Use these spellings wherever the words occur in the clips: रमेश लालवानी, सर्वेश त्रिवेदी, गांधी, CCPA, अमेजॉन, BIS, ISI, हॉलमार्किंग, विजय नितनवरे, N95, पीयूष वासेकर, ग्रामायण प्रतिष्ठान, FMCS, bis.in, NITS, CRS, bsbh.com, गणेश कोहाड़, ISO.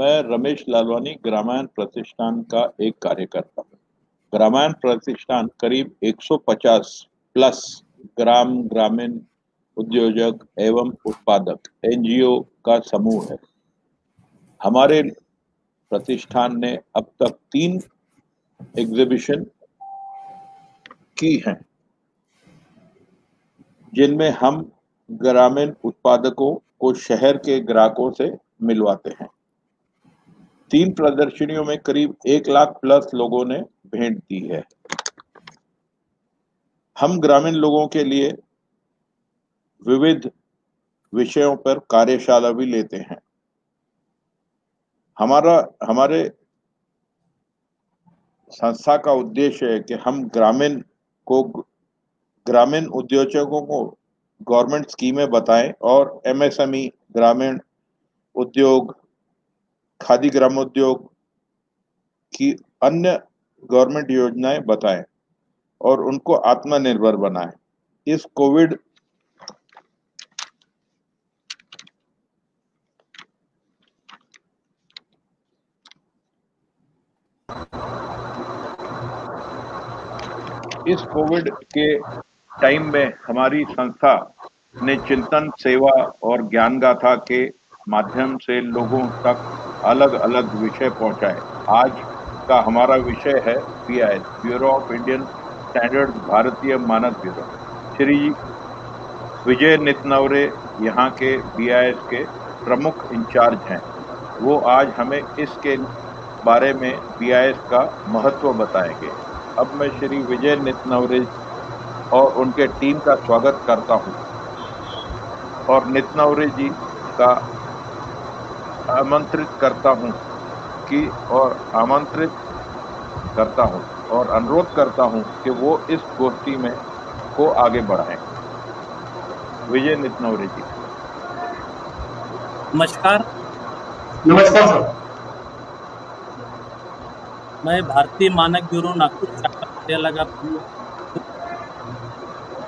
मैं रमेश लालवानी ग्रामायण प्रतिष्ठान का एक कार्यकर्ता हूँ। ग्रामायण प्रतिष्ठान करीब 150 प्लस ग्रामीण उद्योजक एवं उत्पादक एनजीओ का समूह है। हमारे प्रतिष्ठान ने अब तक 3 एग्जीबिशन की हैं, जिनमें हम ग्रामीण उत्पादकों को शहर के ग्राहकों से मिलवाते हैं। 3 प्रदर्शनियों में करीब 1 लाख प्लस लोगों ने भेंट दी है। हम ग्रामीण लोगों के लिए विविध विषयों पर कार्यशाला भी लेते हैं। हमारे संस्था का उद्देश्य है कि हम ग्रामीण उद्योजकों को गवर्नमेंट स्कीमें बताएं और एमएसएमई, ग्रामीण उद्योग, खादी ग्रामोद्योग की अन्य गवर्नमेंट योजनाएं बताएं और उनको आत्मनिर्भर बनाएं। इस कोविड के टाइम में हमारी संस्था ने चिंतन, सेवा और ज्ञान गाथा के माध्यम से लोगों तक अलग अलग विषय पहुंचाए। आज का हमारा विषय है BIS, bureau of Indian standards, भारतीय मानक ब्यूरो। श्री विजय नितनवरे यहाँ के BIS के प्रमुख इंचार्ज हैं। वो आज हमें इसके बारे में BIS का महत्व बताएंगे। अब मैं श्री विजय नितनवरे और उनके टीम का स्वागत करता हूँ और नितनवरे जी का आमंत्रित करता हूं और अनुरोध करता हूं कि वो इस गोष्ठी में को आगे बढ़ाएं। विजय नितनवरे जी, नमस्कार सर। मैं भारतीय मानक ब्यूरो नागपुर शाखा कार्यालय का प्रमुख,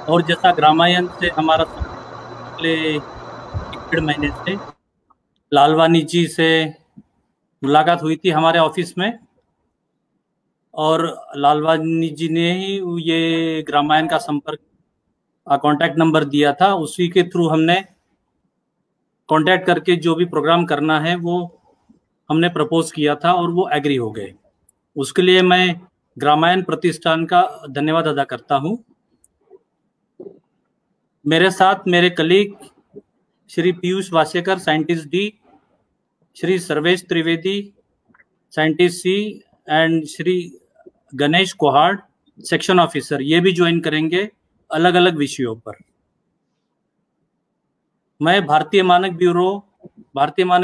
और जैसा ग्रामायण से हमारा पिछले 1 महीने से लालवानी जी से मुलाकात हुई थी हमारे ऑफिस में, और लालवानी जी ने ही ये ग्रामायण का संपर्क कांटेक्ट नंबर दिया था। उसी के थ्रू हमने कांटेक्ट करके जो भी प्रोग्राम करना है वो हमने प्रपोज किया था और वो एग्री हो गए। उसके लिए मैं ग्रामायण प्रतिष्ठान का धन्यवाद अदा करता हूं। मेरे साथ मेरे colleague Shri पीयूष वासेकर, scientist D, Shri सर्वेश त्रिवेदी, scientist C, and Shri गणेश कोहाड़, section officer, ये भी ज्वाइन करेंगे अलग अलग विषयों पर। मैं भारतीय मानक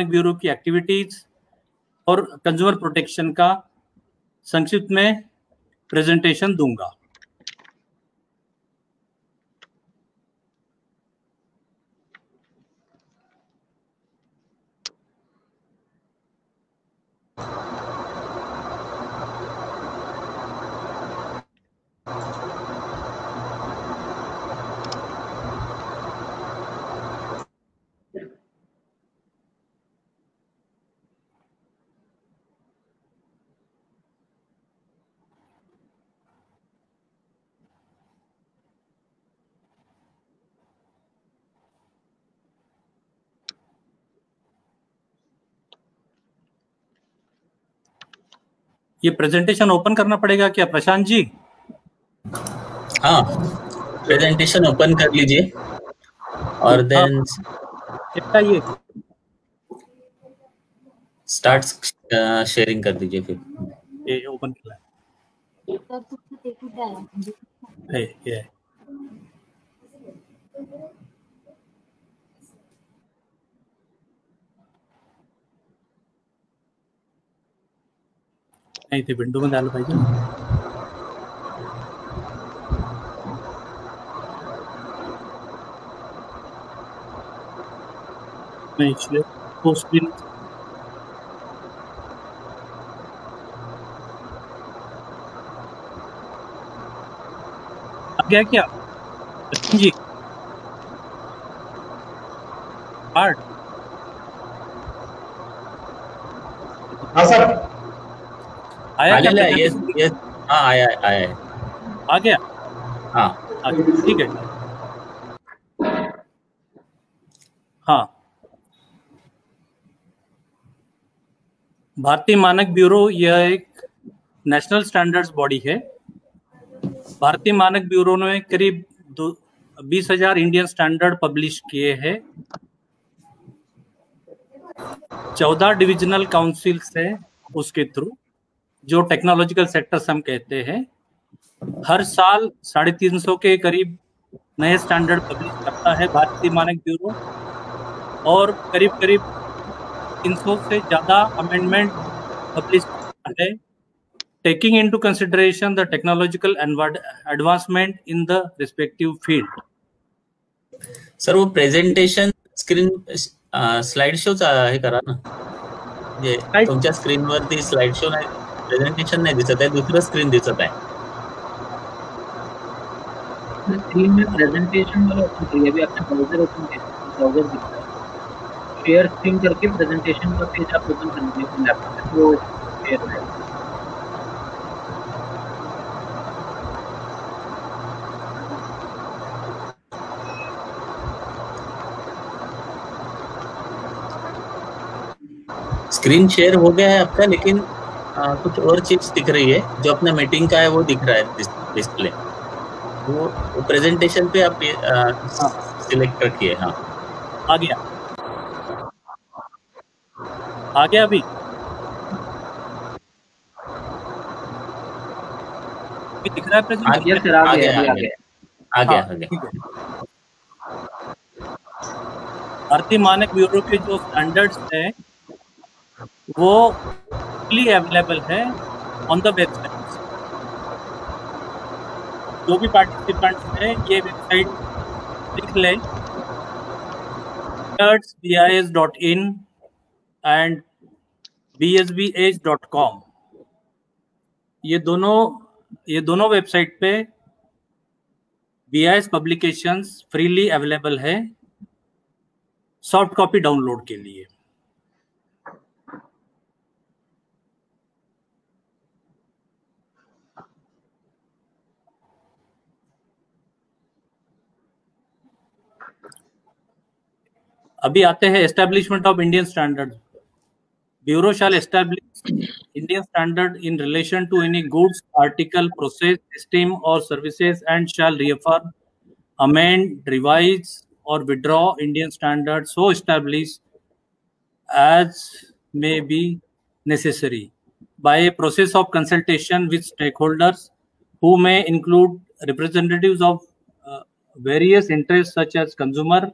ब्यूरो की एक्टिविटीज और कंज्यूमर प्रोटेक्शन का संक्षिप्त में प्रेजेंटेशन दूंगा। ये प्रेजेंटेशन ओपन करना पड़ेगा क्या प्रशांत जी? हाँ, प्रेजेंटेशन ओपन कर लीजिए और देन ये स्टार्ट शेयरिंग कर दीजिए। फिर ये ओपन किया है। ते विंडो मध्ये आलं पाहिजे। नाही, पोस्ट बिन क्या क्या जी आर्ट हाँ सर आया क्या? यस यस हाँ आया आया आ गया हाँ ठीक है हाँ। भारतीय मानक ब्यूरो यह एक नेशनल स्टैंडर्ड्स बॉडी है। भारतीय मानक ब्यूरो ने करीब 20,000 इंडियन स्टैंडर्ड पब्लिश किए हैं। 14 डिविजनल काउंसिल्स हैं उसके थ्रू, जो टेक्नोलॉजिकल सेक्टर्स हम कहते हैं। हर साल 350 के करीब नए स्टैंडर्ड पब्लिश करता है भारतीय मानक ब्यूरो और करीब करीब 300 से ज़्यादा अमेंडमेंट पब्लिश करता है। taking into consideration the technological advancement in the respective field. Sir, वो presentation screen slide show हे करा ना, जे तुमच्या स्क्रीन वरती स्लाइड शो नाही, प्रेझेंटेशन नाही दिसत आहे, दुसरा स्क्रीन दिसत आहे। स्क्रीन में प्रेझेंटेशन वाला ऑप्शन, ये भी आपने ब्राउजर दिखता है, शेयर स्क्रीन करके प्रेझेंटेशन का पेज आप ओपन कर लीजिए लैपटॉप पे, वो शेयर है। स्क्रीन शेयर हो गया है आपका, लेकिन कुछ और चीज दिख रही है जो अपना मीटिंग का है वो दिख रहा है डिस्प्ले, वो प्रेजेंटेशन पे आप सिलेक्ट रखिए। हाँ आ गया अभी। दिख रहा है प्रेजेंटेशन? आ गया भारतीय मानक ब्यूरो के जो स्टैंडर्ड्स है वो फ्री अवेलेबल है ऑन द वेबसाइट। जो भी पार्टिसिपेंट है ये वेबसाइट लिख लें bis.in एंड bsbh.com, ये दोनों वेबसाइट पे BIS पब्लिकेशंस फ्रीली अवेलेबल है सॉफ्ट कॉपी डाउनलोड के लिए। अभी आते हैं establishment of Indian standard. Bureau shall establish Indian standard in relation to any goods, article, process, system और services and shall reform, amend, revise और withdraw Indian standard so establish as may be necessary by a process of consultation with stakeholders who may include representatives of various interest such as consumer,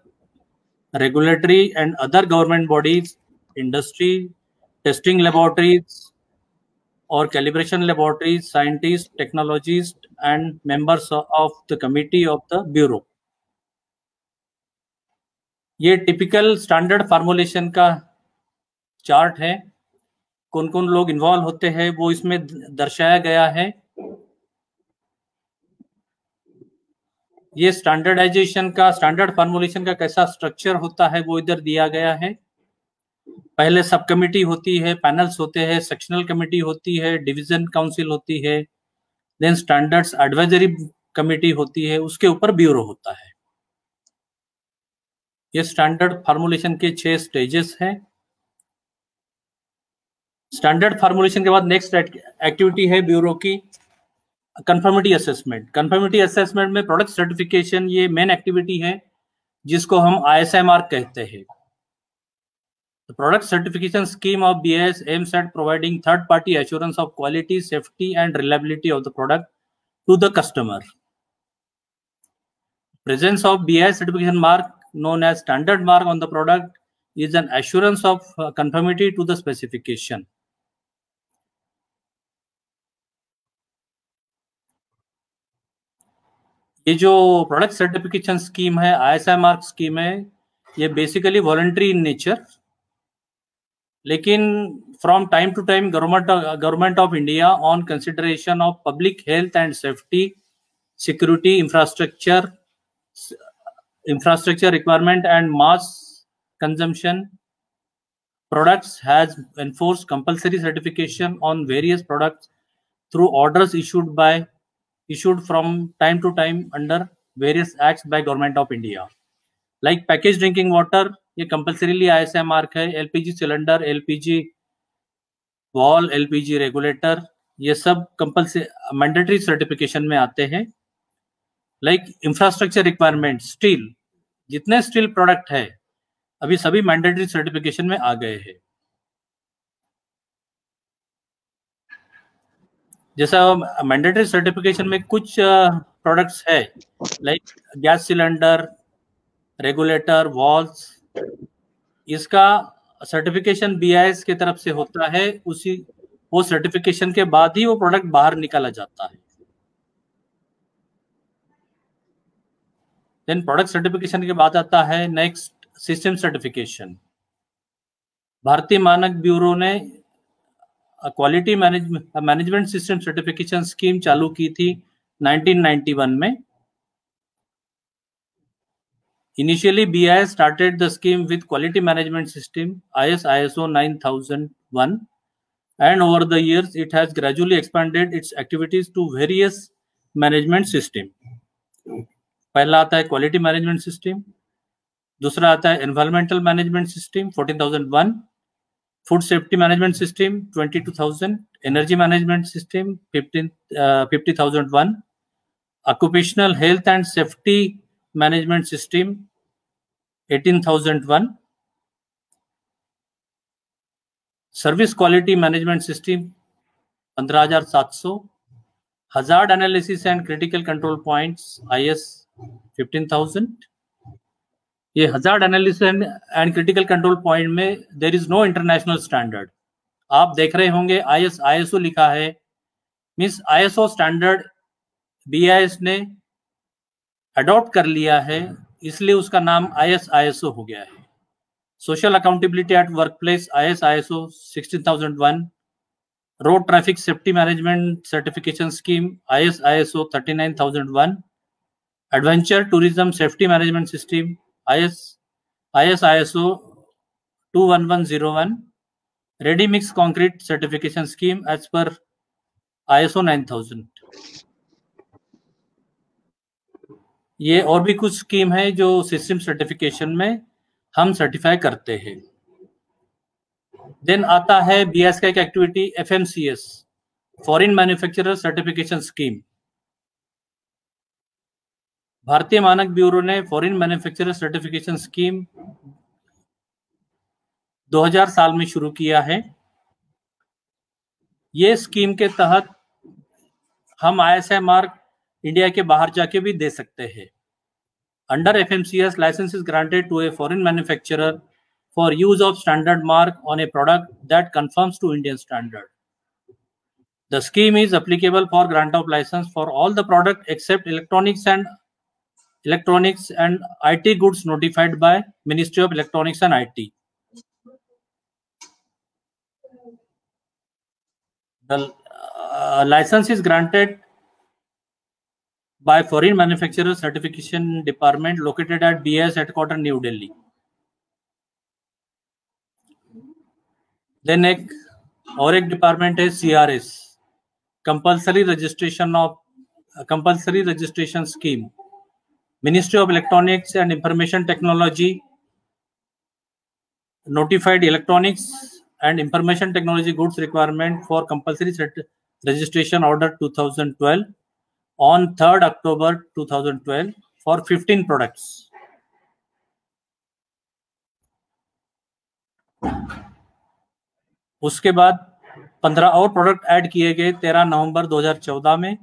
regulatory and other government bodies, industry, testing laboratories or calibration laboratories, scientists, technologists and members of the committee of the bureau. ये typical standard formulation का chart है। कौन कौन लोग involve होते हैं वो इसमें दर्शाया गया है। ये स्टैंडर्डाइजेशन का, स्टैंडर्ड फॉर्मुलेशन का कैसा स्ट्रक्चर होता है वो इधर दिया गया है। पहले सब कमेटी होती है, पैनल्स होते हैं, सेक्शनल कमेटी होती है, डिवीजन काउंसिल होती है, देन स्टैंडर्ड्स एडवाइजरी कमेटी होती है, उसके ऊपर ब्यूरो होता है। ये स्टैंडर्ड फॉर्मुलेशन के 6 स्टेजेस हैं। स्टैंडर्ड फॉर्मुलेशन के बाद नेक्स्ट एक्टिविटी है ब्यूरो की कन्फर्मिटी असेसमेंट। कन्फर्मिटी असेसमेंट में प्रोडक्ट सर्टिफिकेशन ये मेन एक्टिविटी है जिसको हम ISI मार्क कहते हैं। Product certification scheme of BIS aims at providing third party assurance of quality, safety and reliability of the product to the customer. Presence of BIS certification mark known as standard mark on the product is an assurance of conformity to the specification. ये जो product certification scheme है, ISI mark scheme है, ये basically voluntary in nature, लेकिन from time to time government of India on consideration of public health and safety, security, infrastructure requirement and mass consumption products has enforced compulsory certification on various products through orders issued from time to time under various acts by Government of India. Like packaged drinking water, ये compulsorily ISI mark है, LPG cylinder, LPG wall, LPG regulator, ये सब compulsory mandatory certification में आते हैं. Like infrastructure requirements, steel, जितने steel product है अभी सभी मैंडेटरी सर्टिफिकेशन में आ गए हैं. जैसा मैंडेटरी सर्टिफिकेशन में कुछ प्रोडक्ट्स है like gas cylinder, regulator, valves, इसका सर्टिफिकेशन बीआईएस की तरफ से होता है. उसी वो सर्टिफिकेशन के बाद ही वो प्रोडक्ट बाहर निकाला जाता है. देन प्रोडक्ट सर्टिफिकेशन के बाद आता है नेक्स्ट सिस्टम सर्टिफिकेशन. भारतीय मानक ब्यूरो ने quality management system certification scheme चालू की थी 1991 में. Initially BIS started the scheme with quality management system ISO 9001 and over the years it has gradually expanded its activities to various management system. पहला आता है क्वालिटी मैनेजमेंट सिस्टम, दूसरा आता है environmental management system 14001, food safety management system 22000, energy management system 50001, occupational health and safety management system 18001, service quality management system 15700, hazard analysis and critical control points IS 15000. ये hazard analysis and critical control point में there is no international standard. आप देख रहे होंगे ISO लिखा है, means ISO standard BIS ने adopt कर लिया है, इसलिए उसका नाम ISO हो गया है. Social accountability at workplace ISO 16001, road traffic safety management certification scheme ISO 39001, adventure tourism safety management system ISISO 21101, ready mix concrete certification scheme as per ISO 9000. ये और भी कुछ स्कीम है जो सिस्टम सर्टिफिकेशन में हम सर्टिफाई करते हैं. देन आता है बीएस का एक activity FMCS foreign manufacturer certification scheme. भारतीय मानक ब्यूरो ने फॉरेन मैन्युफैक्चरर सर्टिफिकेशन स्कीम 2000 साल में शुरू किया है. ये स्कीम के तहत हम ISI मार्क इंडिया के बाहर जाके भी दे सकते हैं. Under FMCS licence is granted to a foreign manufacturer for use of standard mark on a product that conforms to Indian standard. The scheme is applicable for grant of licence for all the product except electronics and IT goods notified by Ministry of Electronics and IT. The license is granted by Foreign Manufacturer Certification Department located at BIS headquarters, New Delhi. Then एक और एक department है CRS, compulsory registration scheme. Ministry of Electronics and Information Technology notified electronics and information technology goods requirement for compulsory registration order 2012 on 3rd October 2012 for 15 products. उसके बाद 15 और product add किए गए 13 नवंबर 2014 में.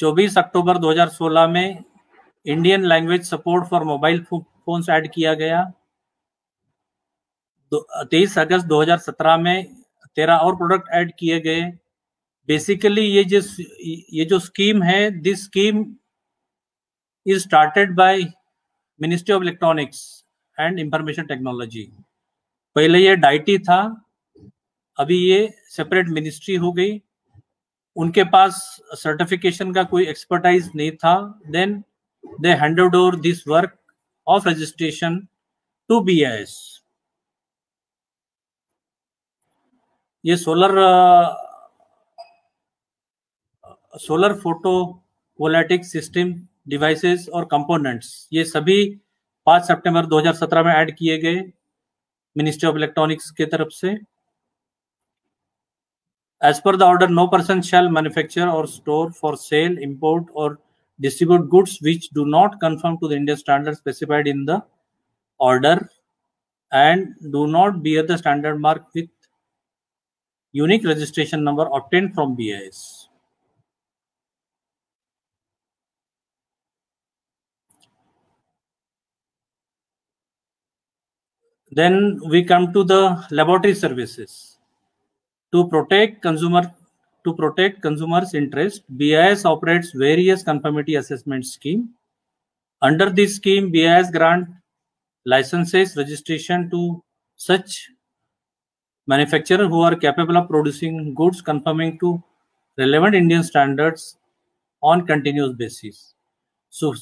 24 अक्टूबर 2016 में Indian language support for mobile phones add किया गया. 23 अगस्त 2017 में 13 और प्रोडक्ट ऐड किए गए. बेसिकली ये जो स्कीम है, this scheme is started by ministry of electronics and information technology. पहले ये डाइटी था, अभी ये सेपरेट मिनिस्ट्री हो गई. उनके पास सर्टिफिकेशन का कोई एक्सपर्टाइज नहीं था. Then they handed over this work of registration to BIS. ये सोलर फोटोवोल्टेइक सिस्टम डिवाइसेस और कंपोनेंट्स, ये सभी 5 सितंबर 2017 में ऐड किए गए मिनिस्ट्री ऑफ इलेक्ट्रॉनिक्स के तरफ से। As per the order, no person shall manufacture और स्टोर फॉर सेल, इंपोर्ट और distribute goods which do not conform to the Indian standard specified in the order and do not bear the standard mark with unique registration number obtained from BIS. Then we come to the laboratory services. To protect consumers' interest, BIS operates various conformity assessment schemes. Under this scheme, BIS grant licenses registration to such manufacturers who are capable of producing goods conforming to relevant Indian standards on continuous basis. So,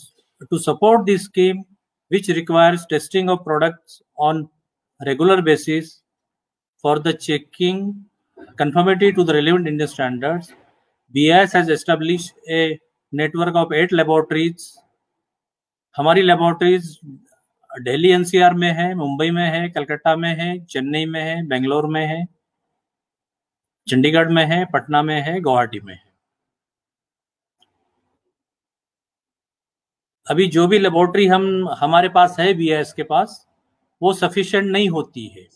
to support this scheme, which requires testing of products on regular basis for the checking conformity to the relevant Indian standards, BIS has established a network of 8 laboratories. हमारी laboratories Delhi NCR में है, मुंबई में है, कलकत्ता में है, चेन्नई में है, बेंगलोर में है, चंडीगढ़ में है, पटना में है, गुवाहाटी में है। अभी जो भी laboratory हमारे पास है BIS के पास, वो sufficient नहीं होती है,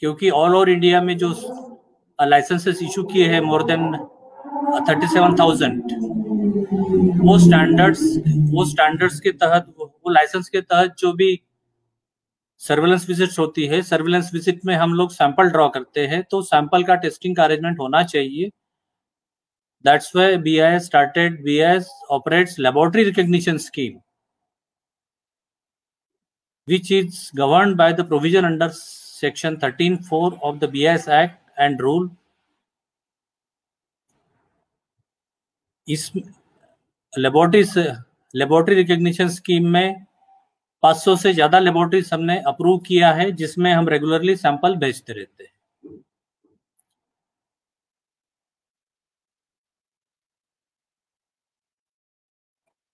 क्योंकि ऑल ओवर इंडिया में जो लाइसेंसेस इशू किए हैं मोर देन 37,000, वो स्टैंडर्ड्स के तहत, वो लाइसेंस के तहत जो भी सर्वेलेंस विजिट होती है, सर्वेलेंस विजिट में हम लोग सैंपल ड्रॉ करते हैं, तो सैंपल का टेस्टिंग का अरेंजमेंट होना चाहिए। That's why BIS operates laboratory recognition scheme which is governed by the provision under Section 13(4) of the BIS Act and Rule. इस लेबोरेटरी रिकग्निशन स्कीम में 500 से ज्यादा लेबोरेटरीज हमने अप्रूव किया है, जिसमें हम रेगुलरली सैंपल भेजते रहते हैं।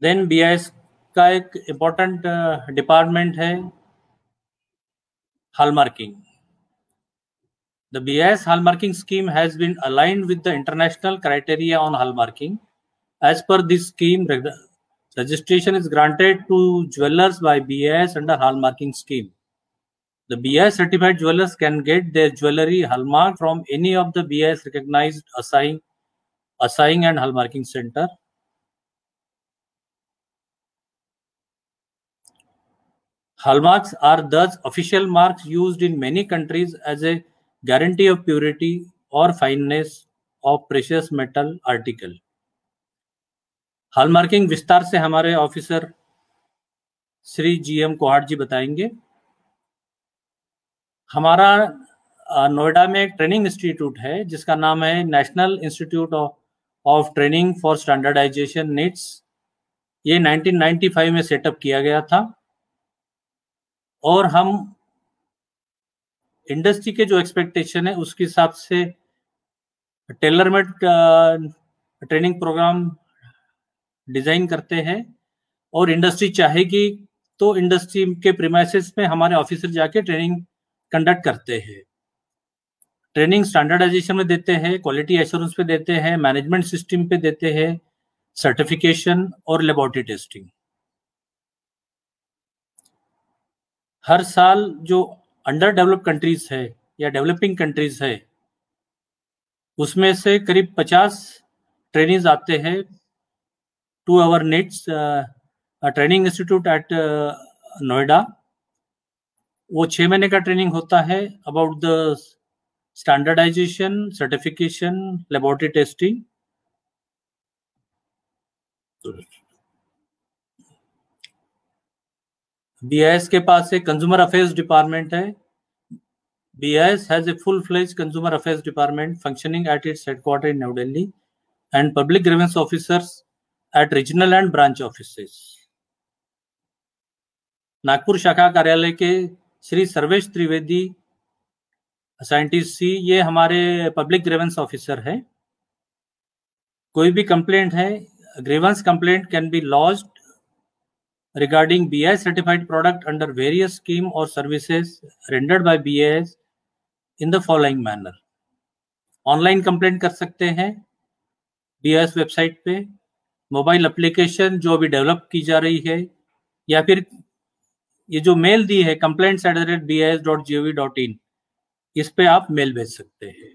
देन BIS का एक इम्पोर्टेंट डिपार्टमेंट है hallmarking. The BIS hallmarking scheme has been aligned with the international criteria on hallmarking. As per this scheme, registration is granted to jewelers by BIS under hallmarking scheme. The BIS certified jewelers can get their jewellery hallmarked from any of the BIS recognized assaying and hallmarking center. Hallmarks are thus official marks used in many countries as a guarantee of purity or fineness of precious metal article. Hallmarking विस्तार से हमारे officer Shri GM Kohad ji बताएंगे। हमारा नोएडा में एक training institute है जिसका नाम है national institute of training for standardization NITS। ये 1995 में सेटअप किया गया था और हम इंडस्ट्री के जो एक्सपेक्टेशन है उसके हिसाब से टेलरमेड ट्रेनिंग प्रोग्राम डिजाइन करते हैं, और इंडस्ट्री चाहेगी तो इंडस्ट्री के प्रीमाइसेस में हमारे ऑफिसर जाके ट्रेनिंग कंडक्ट करते हैं। ट्रेनिंग स्टैंडर्डाइजेशन में देते हैं, क्वालिटी एश्योरेंस पे देते हैं, मैनेजमेंट सिस्टम पे देते हैं, सर्टिफिकेशन और लेबोरेटरी टेस्टिंग। हर साल जो अंडर डेवलप कंट्रीज है या डेवलपिंग कंट्रीज है उसमें से करीब 50 ट्रेनिज आते हैं to our NITS training institute at Noida. वो 6 महीने का ट्रेनिंग होता है about the standardisation, certification, laboratory testing. BIS के पास एक कंज्यूमर अफेयर्स डिपार्टमेंट है। BIS has a full fledge consumer affairs department functioning at its headquarter in new Delhi and public grievance officers at regional and branch offices. Nagpur शाखा कार्यालय के Shri सर्वेश त्रिवेदी scientist C ये हमारे public grievance officer है। कोई भी complaint है, grievance complaint can be lodged regarding BIS certified product under various scheme or services rendered by BIS in the following manner. Online complaint कर सकते हैं BIS वेबसाइट पे, मोबाइल एप्लीकेशन जो अभी डेवलप की जा रही है, या फिर ये जो मेल दी है complaints@bis.gov.in, इस पे आप मेल भेज सकते हैं।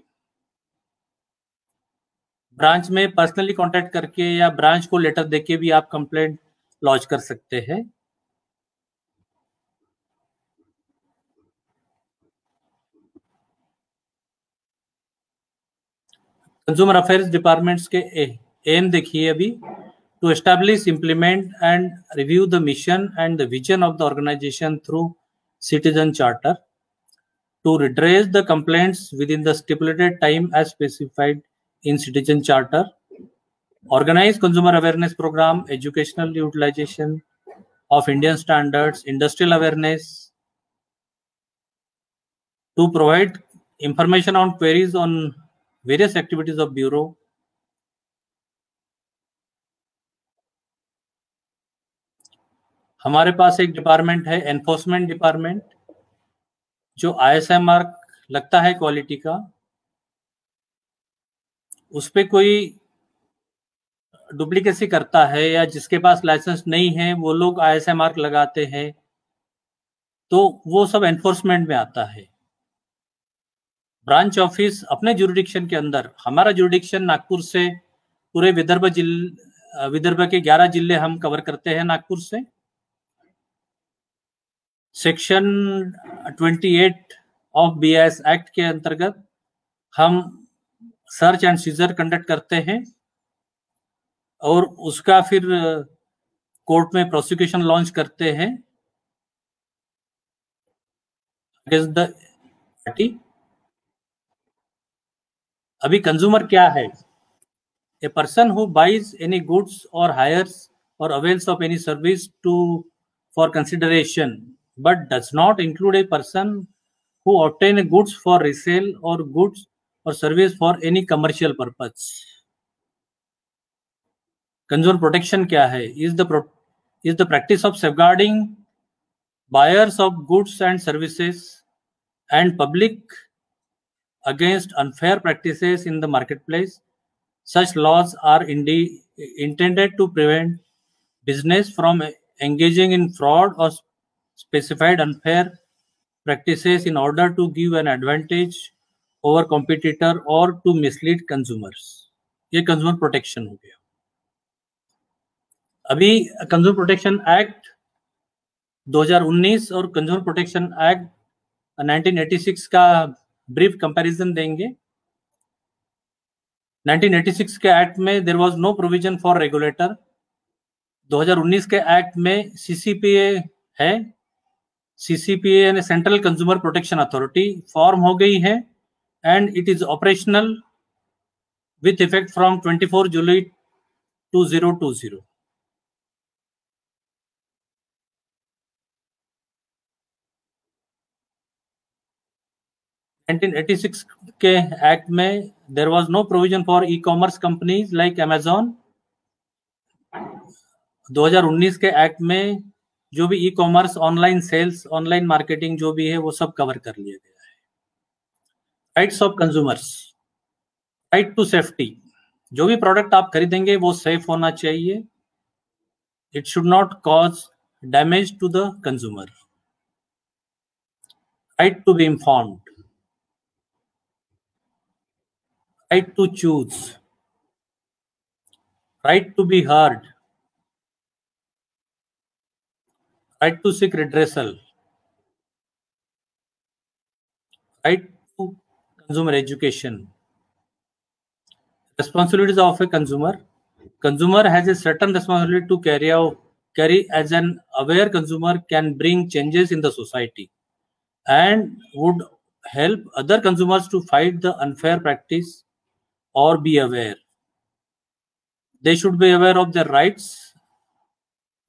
ब्रांच में पर्सनली कॉन्टेक्ट करके या ब्रांच को लेटर देके भी आप कंप्लेंट लॉन्च कर सकते हैं। कंज्यूमर अफेयर्स डिपार्टमेंट्स के एम देखिए अभी, to establish, implement and review the mission and the vision of the organisation through citizen charter, to redress the complaints within the stipulated time as specified in citizen charter, organize consumer awareness program, educational utilization of Indian standards, industrial awareness, to provide information on queries on various activities of bureau, हमारे पास एक department है enforcement department, जो ISI mark लगता है quality का, उस पे कोई डुप्लीकेसी करता है या जिसके पास लाइसेंस नहीं है वो लोग ISI मार्क लगाते हैं, तो वो सब एनफोर्समेंट में आता है। ब्रांच ऑफिस अपने ज्यूरिडिक्शन के अंदर, हमारा ज्यूरिडिक्शन नागपुर से पूरे विदर्भ के 11 जिले हम कवर करते हैं नागपुर से। सेक्शन 28 ऑफ BIS एक्ट के अंतर्गत हम सर्च एंड सीजर कंडक्ट करते हैं और उसका फिर कोर्ट में प्रोसिक्यूशन लॉन्च करते हैं अगेंस्ट द पार्टी। अभी कंज्यूमर क्या है? A person who buys any goods or hires or avails of any service to for consideration but does not include a person who obtain a goods for resale or goods or service for any commercial purpose. Consumer protection क्या है? Is the practice of safeguarding buyers of goods and services and public against unfair practices in the market place. Such laws are intended to prevent business from engaging in fraud और specified unfair practices in order to give an advantage over competitor और to mislead consumers. ये consumer protection हो गया। अभी consumer protection act 2019 और consumer protection act 1986 का brief comparison देंगे। 1986 के एक्ट में there was no provision for regulator. 2019 के एक्ट में CCPA है, CCPA यानी central consumer protection authority form हो गई है and it is operational with effect from 24 July 2020।1986 के एक्ट में there was no provision for e commerce companies like अमेजॉन। 2019 के एक्ट में जो भी e commerce, online sales, online marketing जो भी है वो सब कवर कर लिया गया है। Rights of consumers, right to safety, जो भी प्रोडक्ट आप खरीदेंगे वो सेफ होना चाहिए, it should not cause damage to the consumer. Right to be informed, right to choose, right to be heard, right to seek redressal, right to consumer education. Responsibilities of a consumer. Consumer has a certain responsibility to carry as an aware consumer can bring changes in the society and would help other consumers to fight the unfair practice or be aware. They should be aware of their rights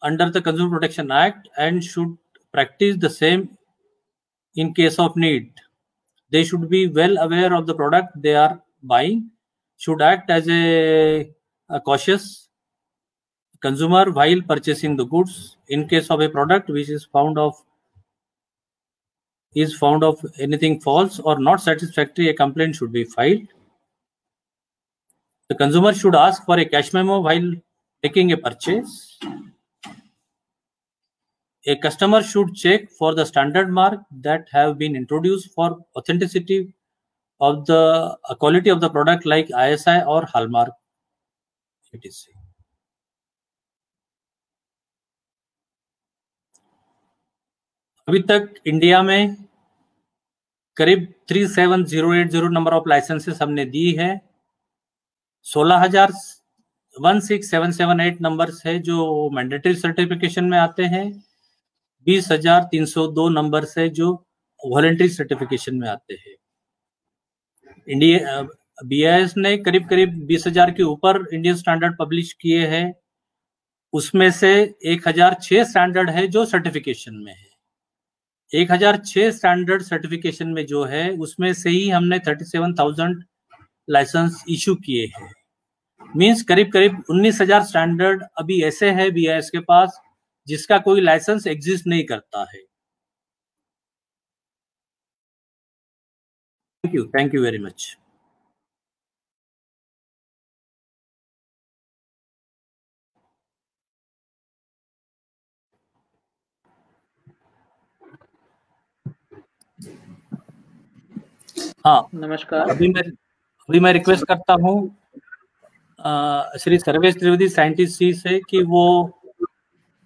under the Consumer Protection Act and should practice the same in case of need. They should be well aware of the product they are buying, should act as a cautious consumer while purchasing the goods. In case of a product which is found of anything false or not satisfactory, a complaint should be filed. The consumer should ask for a cash memo while making a purchase. A customer should check for the standard mark that have been introduced for authenticity of the quality of the product, like ISI or Hallmark, etc. अभी तक India में करीब 37080 number of licences हमने दी है। 16,16778 numbers है जो mandatory certification में आते हैं, 20,302 नंबर से जो वॉलेंट्री सर्टिफिकेशन में आते हैं। इंडिया BIS ने करीब करीब 20,000 के ऊपर इंडियन स्टैंडर्ड पब्लिश किए हैं, उसमें से 1,006 स्टैंडर्ड है जो सर्टिफिकेशन में है। 1,006 स्टैंडर्ड सर्टिफिकेशन में जो है उसमें से ही हमने 37,000 लाइसेंस इशू किए हैं। मीन्स करीब करीब 19,000 स्टैंडर्ड अभी ऐसे हैं BIS के पास जिसका कोई लाइसेंस एग्जिस्ट नहीं करता है। Thank you very much. हाँ नमस्कार। अभी मैं रिक्वेस्ट करता हूँ श्री सर्वेश त्रिवेदी साइंटिस्ट सी से कि वो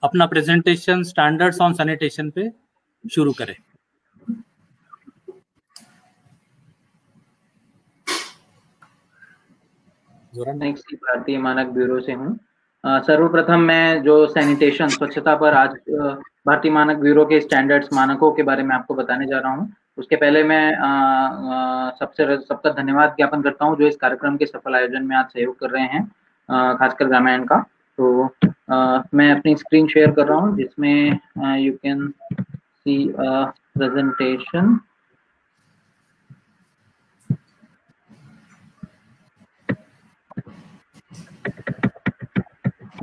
अपना प्रेजेंटेशन स्टैंडर्ड्स ऑन सैनिटेशन पे शुरू करें। भारतीय मानक ब्यूरो से हूँ। सर्वप्रथम मैं जो सैनिटेशन स्वच्छता पर आज भारतीय मानक ब्यूरो के स्टैंडर्ड्स मानकों के बारे में आपको बताने जा रहा हूँ, उसके पहले मैं सबका धन्यवाद ज्ञापन करता हूँ जो इस कार्यक्रम के सफल आयोजन में आज सहयोग कर रहे हैं, खासकर ग्रामायण का। तो मैं अपनी स्क्रीन शेयर कर रहा हूँ जिसमें यू कैन सी प्रेजेंटेशन।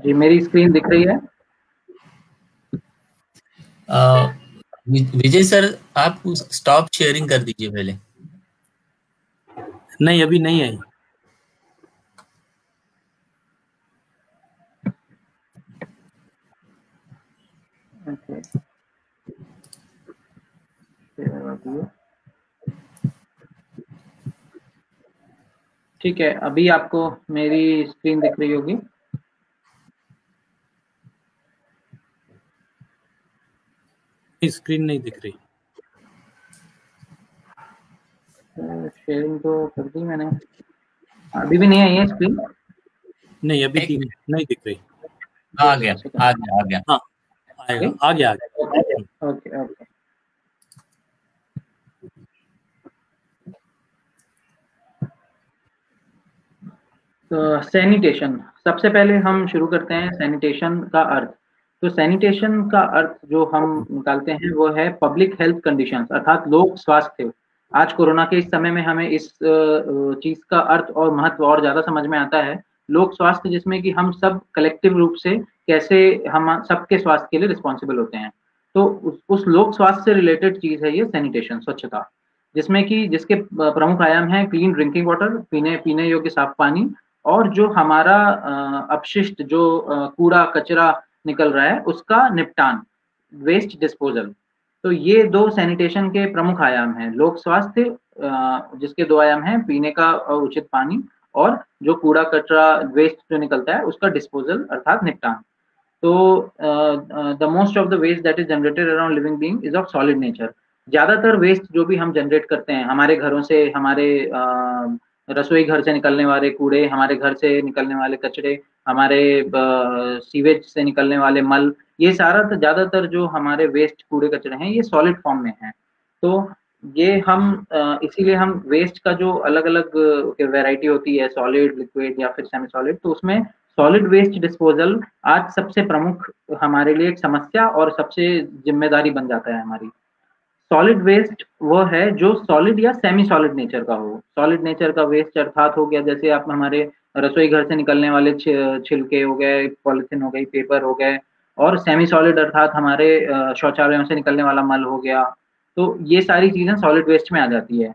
जी मेरी स्क्रीन दिख रही है? विजय सर आप स्टॉप शेयरिंग कर दीजिए पहले। नहीं अभी नहीं आई। ठीक है, अभी आपको मेरी स्क्रीन दिख रही होगी। स्क्रीन नहीं दिख रही। शेयरिंग तो कर दी मैंने, अभी भी नहीं आई है स्क्रीन। नहीं अभी नहीं दिख रही। आ गया। हाँ आगे। ओके। तो सैनिटेशन सबसे पहले हम शुरू करते हैं सैनिटेशन का अर्थ। तो सैनिटेशन का अर्थ जो हम निकालते हैं वो है पब्लिक हेल्थ कंडीशंस, अर्थात लोक स्वास्थ्य। आज कोरोना के इस समय में हमें इस चीज का अर्थ और महत्व और ज्यादा समझ में आता है। लोक स्वास्थ्य जिसमें कि हम सब कलेक्टिव रूप से कैसे हम सबके स्वास्थ्य के लिए रिस्पॉन्सिबल होते हैं। तो उस लोक स्वास्थ्य से रिलेटेड चीज है ये सैनिटेशन स्वच्छता, जिसमें कि जिसके प्रमुख आयाम है क्लीन ड्रिंकिंग वाटर, पीने योग्य साफ पानी, और जो हमारा अपशिष्ट जो कूड़ा कचरा निकल रहा है उसका निपटान, वेस्ट डिस्पोजल। तो ये दो सैनिटेशन के प्रमुख आयाम हैं, लोक स्वास्थ्य जिसके दो आयाम हैं, पीने का उचित पानी और जो कूड़ा कचरा वेस्ट जो निकलता है उसका डिस्पोजल अर्थात निपटान। तो the most of the waste that is generated around living being is of solid nature. ज्यादातर वेस्ट जो भी हम जनरेट करते हैं हमारे घरों से, हमारे रसोई घर से निकलने वाले कूड़े, हमारे घर से निकलने वाले कचरे, हमारे सीवेज से निकलने वाले मल, ये सारा तो ज्यादातर जो हमारे वेस्ट कूड़े कचरे हैं ये सॉलिड फॉर्म में हैं। तो ये हम इसीलिए हम वेस्ट का जो अलग अलग वैरायटी होती है, सॉलिड, लिक्विड या फिर सेमी सॉलिड, तो उसमें सॉलिड वेस्ट डिस्पोजल आज सबसे प्रमुख हमारे लिए एक समस्या और सबसे जिम्मेदारी बन जाता है हमारी। सॉलिड वेस्ट वो है जो सॉलिड या सेमी सॉलिड नेचर का हो। सॉलिड नेचर का वेस्ट अर्थात हो गया जैसे आप हमारे रसोई घर से निकलने वाले छिलके हो गए, पॉलिथिन हो गई, पेपर हो गए, और सेमी सॉलिड अर्थात हमारे शौचालयों से निकलने वाला मल हो गया। तो ये सारी चीजें सॉलिड वेस्ट में आ जाती है।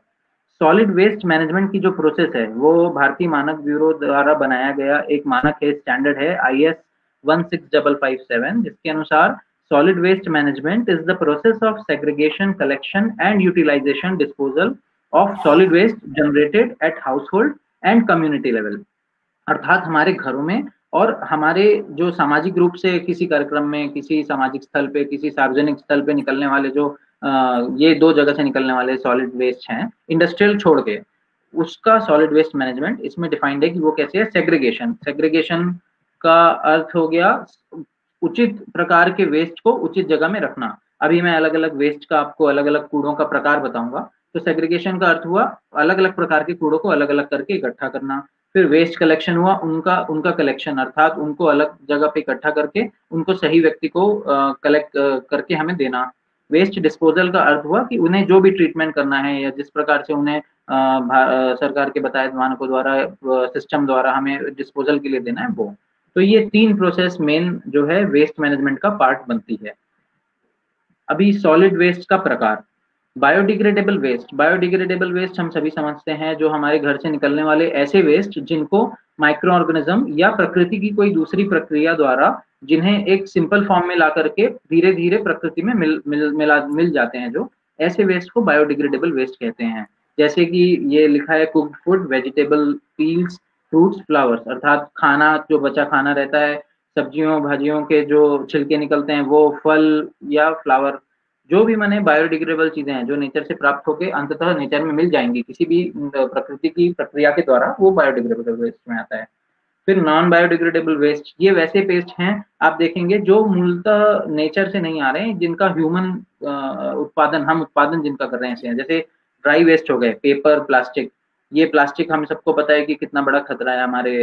सॉलिड वेस्ट मैनेजमेंट की जो प्रोसेस है वो भारतीय मानक ब्यूरो द्वारा बनाया गया एक मानक है, स्टैंडर्ड है IS 16557, जिसके अनुसार solid waste management is the process of segregation, collection and utilisation, disposal of solid waste generated at household and community level. अर्थात हमारे घरों में और हमारे जो सामाजिक रूप से किसी कार्यक्रम में, किसी सामाजिक स्थल पे, किसी सार्वजनिक स्थल पे निकलने वाले जो ये दो जगह से निकलने वाले सॉलिड वेस्ट हैं इंडस्ट्रियल छोड़ के, उसका सॉलिड वेस्ट मैनेजमेंट इसमें डिफाइंड है कि वो कैसे है। सेग्रीगेशन, सेग्रीगेशन का अर्थ हो गया उचित प्रकार के वेस्ट को उचित जगह में रखना। अभी मैं अलग अलग वेस्ट का आपको अलग अलग कूड़ों का प्रकार बताऊंगा। तो सेग्रीगेशन का अर्थ हुआ अलग अलग प्रकार के कूड़ों को अलग अलग करके इकट्ठा करना। फिर वेस्ट कलेक्शन हुआ उनका कलेक्शन, अर्थात उनको अलग जगह पे इकट्ठा करके उनको सही व्यक्ति को कलेक्ट करके हमें देना। वेस्ट डिस्पोजल का अर्थ हुआ कि उन्हें जो भी ट्रीटमेंट करना है या जिस प्रकार से उन्हें सरकार के बताए मानकों द्वारा सिस्टम द्वारा हमें डिस्पोजल के लिए देना है वो। तो ये तीन प्रोसेस मेन जो है वेस्ट मैनेजमेंट का पार्ट बनती है। अभी सॉलिड वेस्ट का प्रकार, बायोडिग्रेडेबल वेस्ट। बायोडिग्रेडेबल वेस्ट हम सभी समझते हैं जो हमारे घर से निकलने वाले ऐसे वेस्ट जिनको माइक्रो ऑर्गेनिज्म या प्रकृति की कोई दूसरी प्रक्रिया द्वारा जिन्हें एक सिंपल फॉर्म में ला करके धीरे धीरे प्रकृति में मिल जाते हैं, जो ऐसे वेस्ट को बायोडिग्रेडेबल वेस्ट कहते हैं। जैसे कि ये लिखा है cooked food, vegetable peels, fruits, flowers. अर्थात खाना, जो बचा खाना रहता है, सब्जियों भाजियों के जो छिलके निकलते हैं वो, फल या फ्लावर, जो भी माने बायोडिग्रेडेबल चीजें हैं जो नेचर से प्राप्त होकर अंततः नेचर में मिल जाएंगी किसी भी प्रकृति की प्रक्रिया के द्वारा, वो बायोडिग्रेडेबल वेस्ट में आता है। फिर नॉन बायोडिग्रेडेबल वेस्ट, ये वैसे वेस्ट हैं आप देखेंगे जो मूलतः नेचर से नहीं आ रहे हैं, जिनका ह्यूमन उत्पादन, हम उत्पादन जिनका कर रहे हैं। जैसे ड्राई वेस्ट हो गए, पेपर, प्लास्टिक। ये प्लास्टिक हम सबको पता है कि कितना बड़ा खतरा है हमारे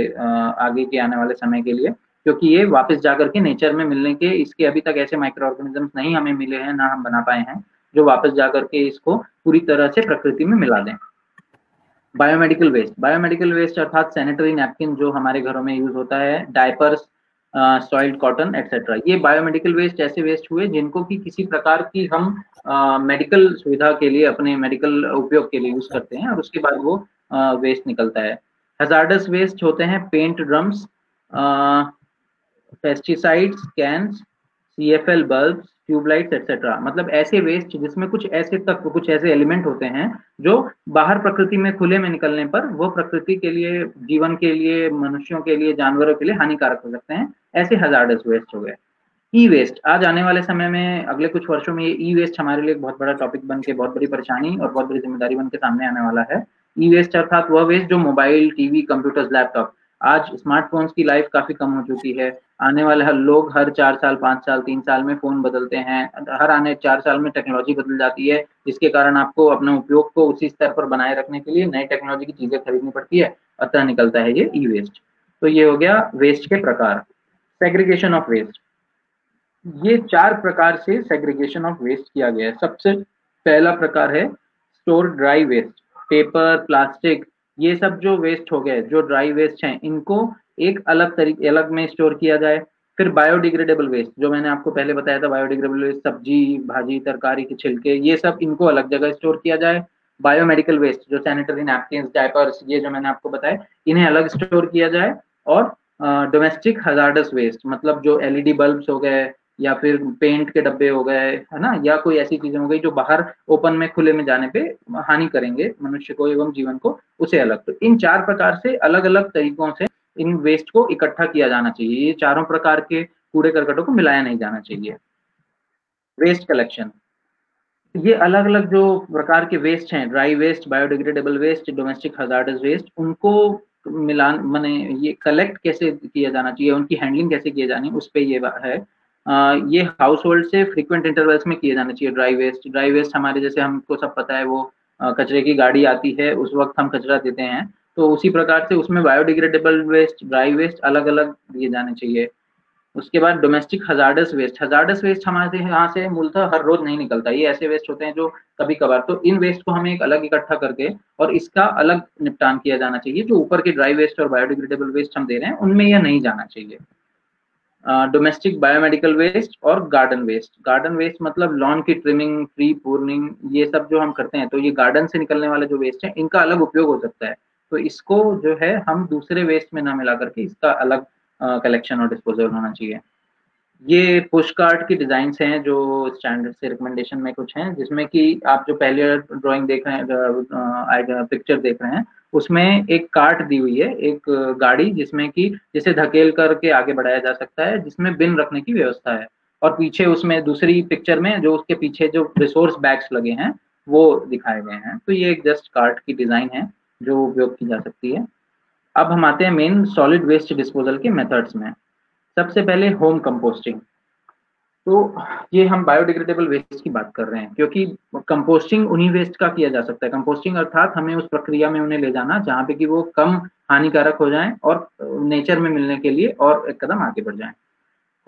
आगे के आने वाले समय के लिए, क्योंकि ये वापस जाकर के नेचर में मिलने के, इसके अभी तक ऐसे माइक्रो ऑर्गेनिजम्स नहीं हमें मिले हैं, ना हम बना पाए हैं जो वापस जाकर के इसको पूरी तरह से प्रकृति में मिला दें। बायोमेडिकल वेस्ट, बायोमेडिकल वेस्ट अर्थात सैनिटरी नैपकिन जो हमारे घरों में यूज होता है, डायपर्स, सॉइल्ड कॉटन एक्सेट्रा, ये बायोमेडिकल वेस्ट ऐसे वेस्ट हुए जिनको कि किसी प्रकार की हम मेडिकल सुविधा के लिए, अपने मेडिकल उपयोग के लिए यूज करते हैं और उसके बाद वो वेस्ट निकलता है। हजार्डस वेस्ट होते हैं paint drums, pesticides, cans, CFL bulbs, tubelights etcetera. मतलब ऐसे वेस्ट जिसमें कुछ ऐसे एलिमेंट होते हैं जो बाहर प्रकृति में खुले में निकलने पर वो प्रकृति के लिए, जीवन के लिए, मनुष्यों के लिए, जानवरों के लिए हानिकारक हो सकते हैं, ऐसे हजार्डस वेस्ट हो गए। ई वेस्ट, आज आने वाले समय में अगले कुछ वर्षों में ये ई वेस्ट हमारे लिए एक बहुत बड़ा टॉपिक बन के, बहुत बड़ी परेशानी और बहुत बड़ी जिम्मेदारी बन के सामने आने वाला है। ई वेस्ट अर्थात वह वेस्ट जो मोबाइल, टीवी, कंप्यूटर्स, लैपटॉप, आज स्मार्टफोन्स की लाइफ काफी कम हो चुकी है। आने वाले हर लोग हर 4 साल, 5 साल, 3 साल में फोन बदलते हैं, हर आने 4 साल में टेक्नोलॉजी बदल जाती है, जिसके कारण आपको अपने उपयोग को उसी स्तर पर बनाए रखने के लिए नई टेक्नोलॉजी की चीजें खरीदनी पड़ती है, अतः निकलता है ये ई वेस्ट। तो ये हो गया वेस्ट के प्रकार। सेग्रीगेशन ऑफ वेस्ट, ये 4 प्रकार से सेग्रीगेशन ऑफ वेस्ट किया गया है। सबसे पहला प्रकार है store dry waste, paper, plastic, ये सब जो वेस्ट हो गए जो ड्राई वेस्ट हैं, इनको एक अलग में स्टोर किया जाए। फिर बायोडिग्रेडेबल वेस्ट, जो मैंने आपको पहले बताया था, बायोडिग्रेडेबल वेस्ट सब्जी, भाजी, तरकारी के छिलके, ये सब, इनको अलग जगह स्टोर किया जाए। बायोमेडिकल वेस्ट जो सैनिटरी नैपकिन, डायपर्स, ये जो मैंने आपको बताया, इन्हें अलग स्टोर किया जाए। और डोमेस्टिक हजार्डस वेस्ट, मतलब जो LED बल्ब्स हो गए या फिर पेंट के डब्बे हो गए, है ना, या कोई ऐसी चीजें हो गई जो बाहर ओपन में खुले में जाने पे हानि करेंगे मनुष्य को एवं जीवन को, उसे अलग। तो इन 4 प्रकार से अलग अलग तरीकों से इन वेस्ट को इकट्ठा किया जाना चाहिए। ये 4 प्रकार के कूड़े करकटों को मिलाया नहीं जाना चाहिए। वेस्ट कलेक्शन, ये अलग अलग जो प्रकार के वेस्ट हैं, dry waste, biodegradable waste, domestic hazardous waste, उनको मिलान माने ये कलेक्ट कैसे किया जाना चाहिए, उनकी हैंडलिंग कैसे किया जानी, उस पर ये है। ये हाउस होल्ड से फ्रीक्वेंट इंटरवल्स में किए जाने चाहिए। ड्राई वेस्ट हमारे, जैसे हमको सब पता है, वो कचरे की गाड़ी आती है उस वक्त हम कचरा देते हैं, तो उसी प्रकार से उसमें बायोडिग्रेडेबल वेस्ट, ड्राई वेस्ट अलग अलग दिए जाने चाहिए। उसके बाद domestic hazardous waste. Hazardous waste हमारे यहाँ से मूलतः हर रोज नहीं निकलता, ये ऐसे वेस्ट होते हैं जो कभी कभार, तो इन वेस्ट को हमें एक अलग इकट्ठा करके और इसका अलग निपटान किया जाना चाहिए। जो ऊपर के ड्राई वेस्ट और बायोडिग्रेडेबल वेस्ट हम दे रहे हैं उनमें यह नहीं जाना चाहिए। डोमेस्टिक बायोमेडिकल वेस्ट और गार्डन वेस्ट, गार्डन वेस्ट मतलब लॉन की ट्रिमिंग, ट्री पूर्निंग, ये सब जो हम करते हैं, तो ये गार्डन से निकलने वाले जो वेस्ट है इनका अलग उपयोग हो सकता है, तो इसको जो है हम दूसरे वेस्ट में ना मिला करके इसका अलग कलेक्शन और डिस्पोजल होना चाहिए। ये पुश कार्ड की डिजाइन्स हैं जो स्टैंडर्ड से रिकमेंडेशन में कुछ हैं, जिसमें कि आप जो पहले ड्राइंग देख रहे हैं, पिक्चर देख रहे हैं, उसमें एक कार्ट दी हुई है, एक गाड़ी जिसमें कि जिसे धकेल करके आगे बढ़ाया जा सकता है, जिसमें बिन रखने की व्यवस्था है, और पीछे उसमें दूसरी पिक्चर में जो उसके पीछे जो रिसोर्स बैग्स लगे हैं वो दिखाए गए हैं। तो ये एक जस्ट कार्ट की डिजाइन है जो उपयोग की जा सकती है। अब हम आते हैं मेन सॉलिड वेस्ट डिस्पोजल के मेथड्स में। सबसे पहले होम कंपोस्टिंग, तो ये हम बायोडिग्रेडेबल वेस्ट की बात कर रहे हैं, क्योंकि कंपोस्टिंग उन्हीं वेस्ट का किया जा सकता है। कंपोस्टिंग अर्थात हमें उस प्रक्रिया में उन्हें ले जाना जहाँ पे कि वो कम हानिकारक हो जाएं और नेचर में मिलने के लिए और एक कदम आगे बढ़ जाएं।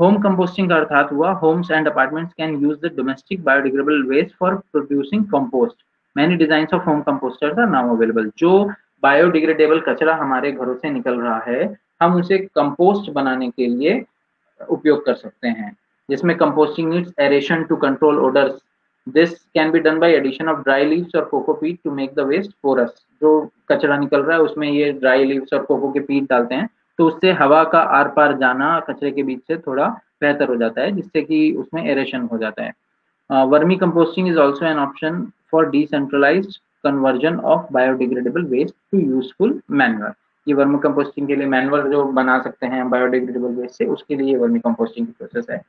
होम कंपोस्टिंग का अर्थात हुआ homes and apartments can use the domestic biodegradable waste for producing compost. Many design of home composters are now available. जो बायोडिग्रेडेबल कचरा हमारे घरों से निकल रहा है हम उसे कंपोस्ट बनाने के लिए उपयोग कर सकते हैं, जिसमें composting needs aeration to control odours. This can be done by addition of dry leaves और coco peat to make the waste porous. जो कचरा निकल रहा है उसमें ये ड्राई लीव्स और कोको के पीट डालते हैं, तो उससे हवा का आर पार जाना कचरे के बीच से थोड़ा बेहतर हो जाता है, जिससे कि उसमें एरेशन हो जाता है। Vermi composting is also an option for decentralised conversion of biodegradable waste to useful manure. ये वर्मी कंपोस्टिंग के लिए मैन्युअर जो बना सकते हैं बायोडिग्रेडेबल वेस्ट से, उसके लिए वर्मी कंपोस्टिंग की प्रोसेस है।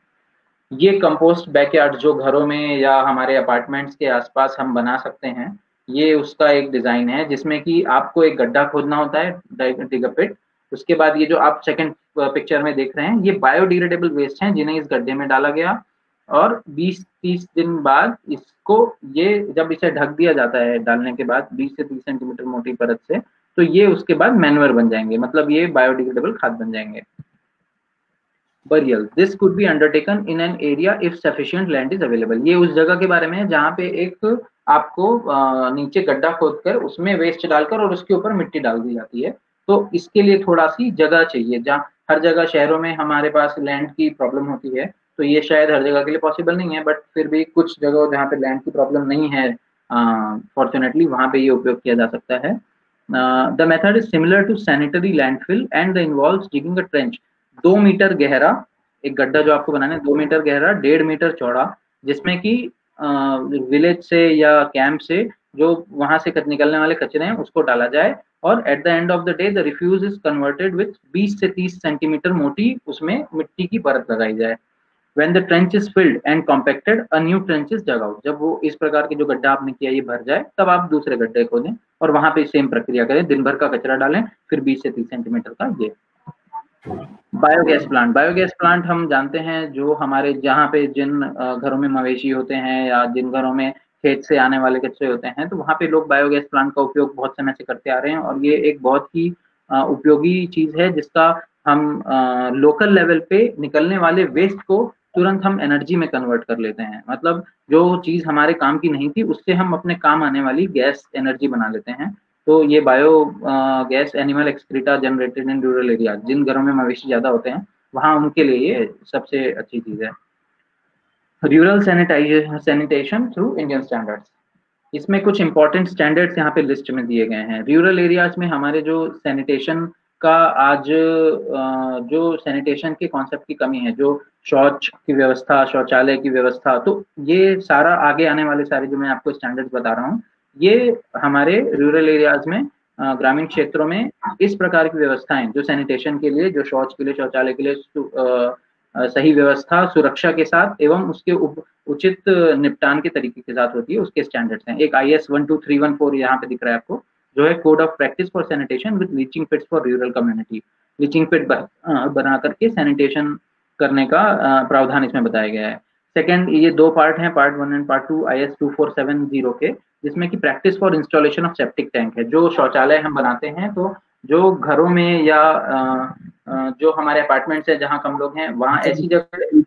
ये कंपोस्ट बैकयार्ड जो घरों में या हमारे अपार्टमेंट्स के आसपास हम बना सकते हैं, ये उसका एक डिजाइन है, जिसमें कि आपको एक गड्ढा खोदना होता है, डिग पिट। उसके बाद ये जो आप सेकंड पिक्चर में देख रहे हैं ये बायोडिग्रेडेबल वेस्ट हैं जिन्हें इस गड्ढे में डाला गया, और 20-30 दिन बाद इसको ये जब इसे ढक दिया जाता है डालने के बाद 20 से 30 सेंटीमीटर मोटी परत से, तो ये उसके बाद मैन्युअर बन जाएंगे, मतलब ये बायोडिग्रेडेबल खाद बन जाएंगे। Burial, this could be undertaken in an area if sufficient land is available. ये उस जगह के बारे में है जहाँ पे एक आपको नीचे गड्ढा खोदकर उसमें वेस्ट डालकर और उसके ऊपर मिट्टी डाल दी जाती है, तो इसके लिए थोड़ा सी जगह चाहिए। जहाँ हर जगह शहरों में हमारे पास लैंड की प्रॉब्लम होती है, तो ये शायद हर जगह के लिए पॉसिबल नहीं है, बट फिर भी कुछ जगह जहाँ पे लैंड की प्रॉब्लम नहीं है फॉर्चुनेटली, वहाँ पे ये उपयोग किया जा सकता है। The method is similar to sanitary landfill and the involves digging a trench. 2 metre गहरा एक गड्ढा जो आपको बनाना है, 2 मीटर गहरा, 1.5 मीटर चौड़ा, जिसमें कि विलेज से या कैंप से जो वहां से निकलने वाले कचरे हैं उसको डाला जाए, और at the end of the day the refuse is converted with 20 से 30 सेंटीमीटर मोटी उसमें मिट्टी की परत लगाई जाए। When the trench is filled and compacted a new trench is dug out. जब वो इस प्रकार के जो गड्ढा आपने किया ये भर जाए, तब आप दूसरे गड्ढे खोदें और वहां पे सेम प्रक्रिया करें, दिन भर का कचरा डालें, फिर 20 से 30 सेंटीमीटर का। ये बायोगैस प्लांट, बायोगैस प्लांट हम जानते हैं जो हमारे जहाँ पे जिन घरों में मवेशी होते हैं या जिन घरों में खेत से आने वाले कचरे होते हैं, तो वहाँ पे लोग बायोगैस प्लांट का उपयोग बहुत समय से करते आ रहे हैं, और ये एक बहुत ही उपयोगी चीज है जिसका हम लोकल लेवल पे निकलने वाले वेस्ट को तुरंत हम एनर्जी में कन्वर्ट कर लेते हैं। मतलब जो चीज हमारे काम की नहीं थी उससे हम अपने काम आने वाली गैस एनर्जी बना लेते हैं। तो ये bio gas animal excreta generated in rural area, जिन घरों में मवेशी ज्यादा होते हैं वहाँ उनके लिए ये सबसे अच्छी चीज है। Rural sanitation through Indian standards, इसमें कुछ इंपॉर्टेंट स्टैंडर्ड्स यहाँ पे लिस्ट में दिए गए हैं। रूरल एरियाज में हमारे जो सैनिटेशन का आज जो सैनिटेशन के कॉन्सेप्ट की कमी है, जो शौच की व्यवस्था, शौचालय की व्यवस्था, तो ये सारा आगे आने वाले सारे जो मैं आपको स्टैंडर्ड्स बता रहा हूँ, ये हमारे रूरल एरियाज में ग्रामीण क्षेत्रों में इस प्रकार की व्यवस्थाएं जो सैनिटेशन के लिए, जो शौच के लिए, शौचालय के लिए सही व्यवस्था सुरक्षा के साथ एवं उसके उचित निपटान के तरीके के साथ होती है, उसके स्टैंडर्ड्स हैं। एक IS 12314 यहाँ पे दिख रहा है आपको, जो है code of practice for sanitation with leaching pits for rural community. Leaching pit बना करके सैनिटेशन करने का प्रावधान इसमें बताया गया है। सेकेंड, ये दो पार्ट हैं, पार्ट 1 एंड पार्ट 2 IS 2470 के, जिसमें कि practice for installation of septic tank है। जो शौचालय हम बनाते हैं, तो जो घरों में या जो हमारे अपार्टमेंट्स है जहाँ कम लोग हैं वहाँ ऐसी जगह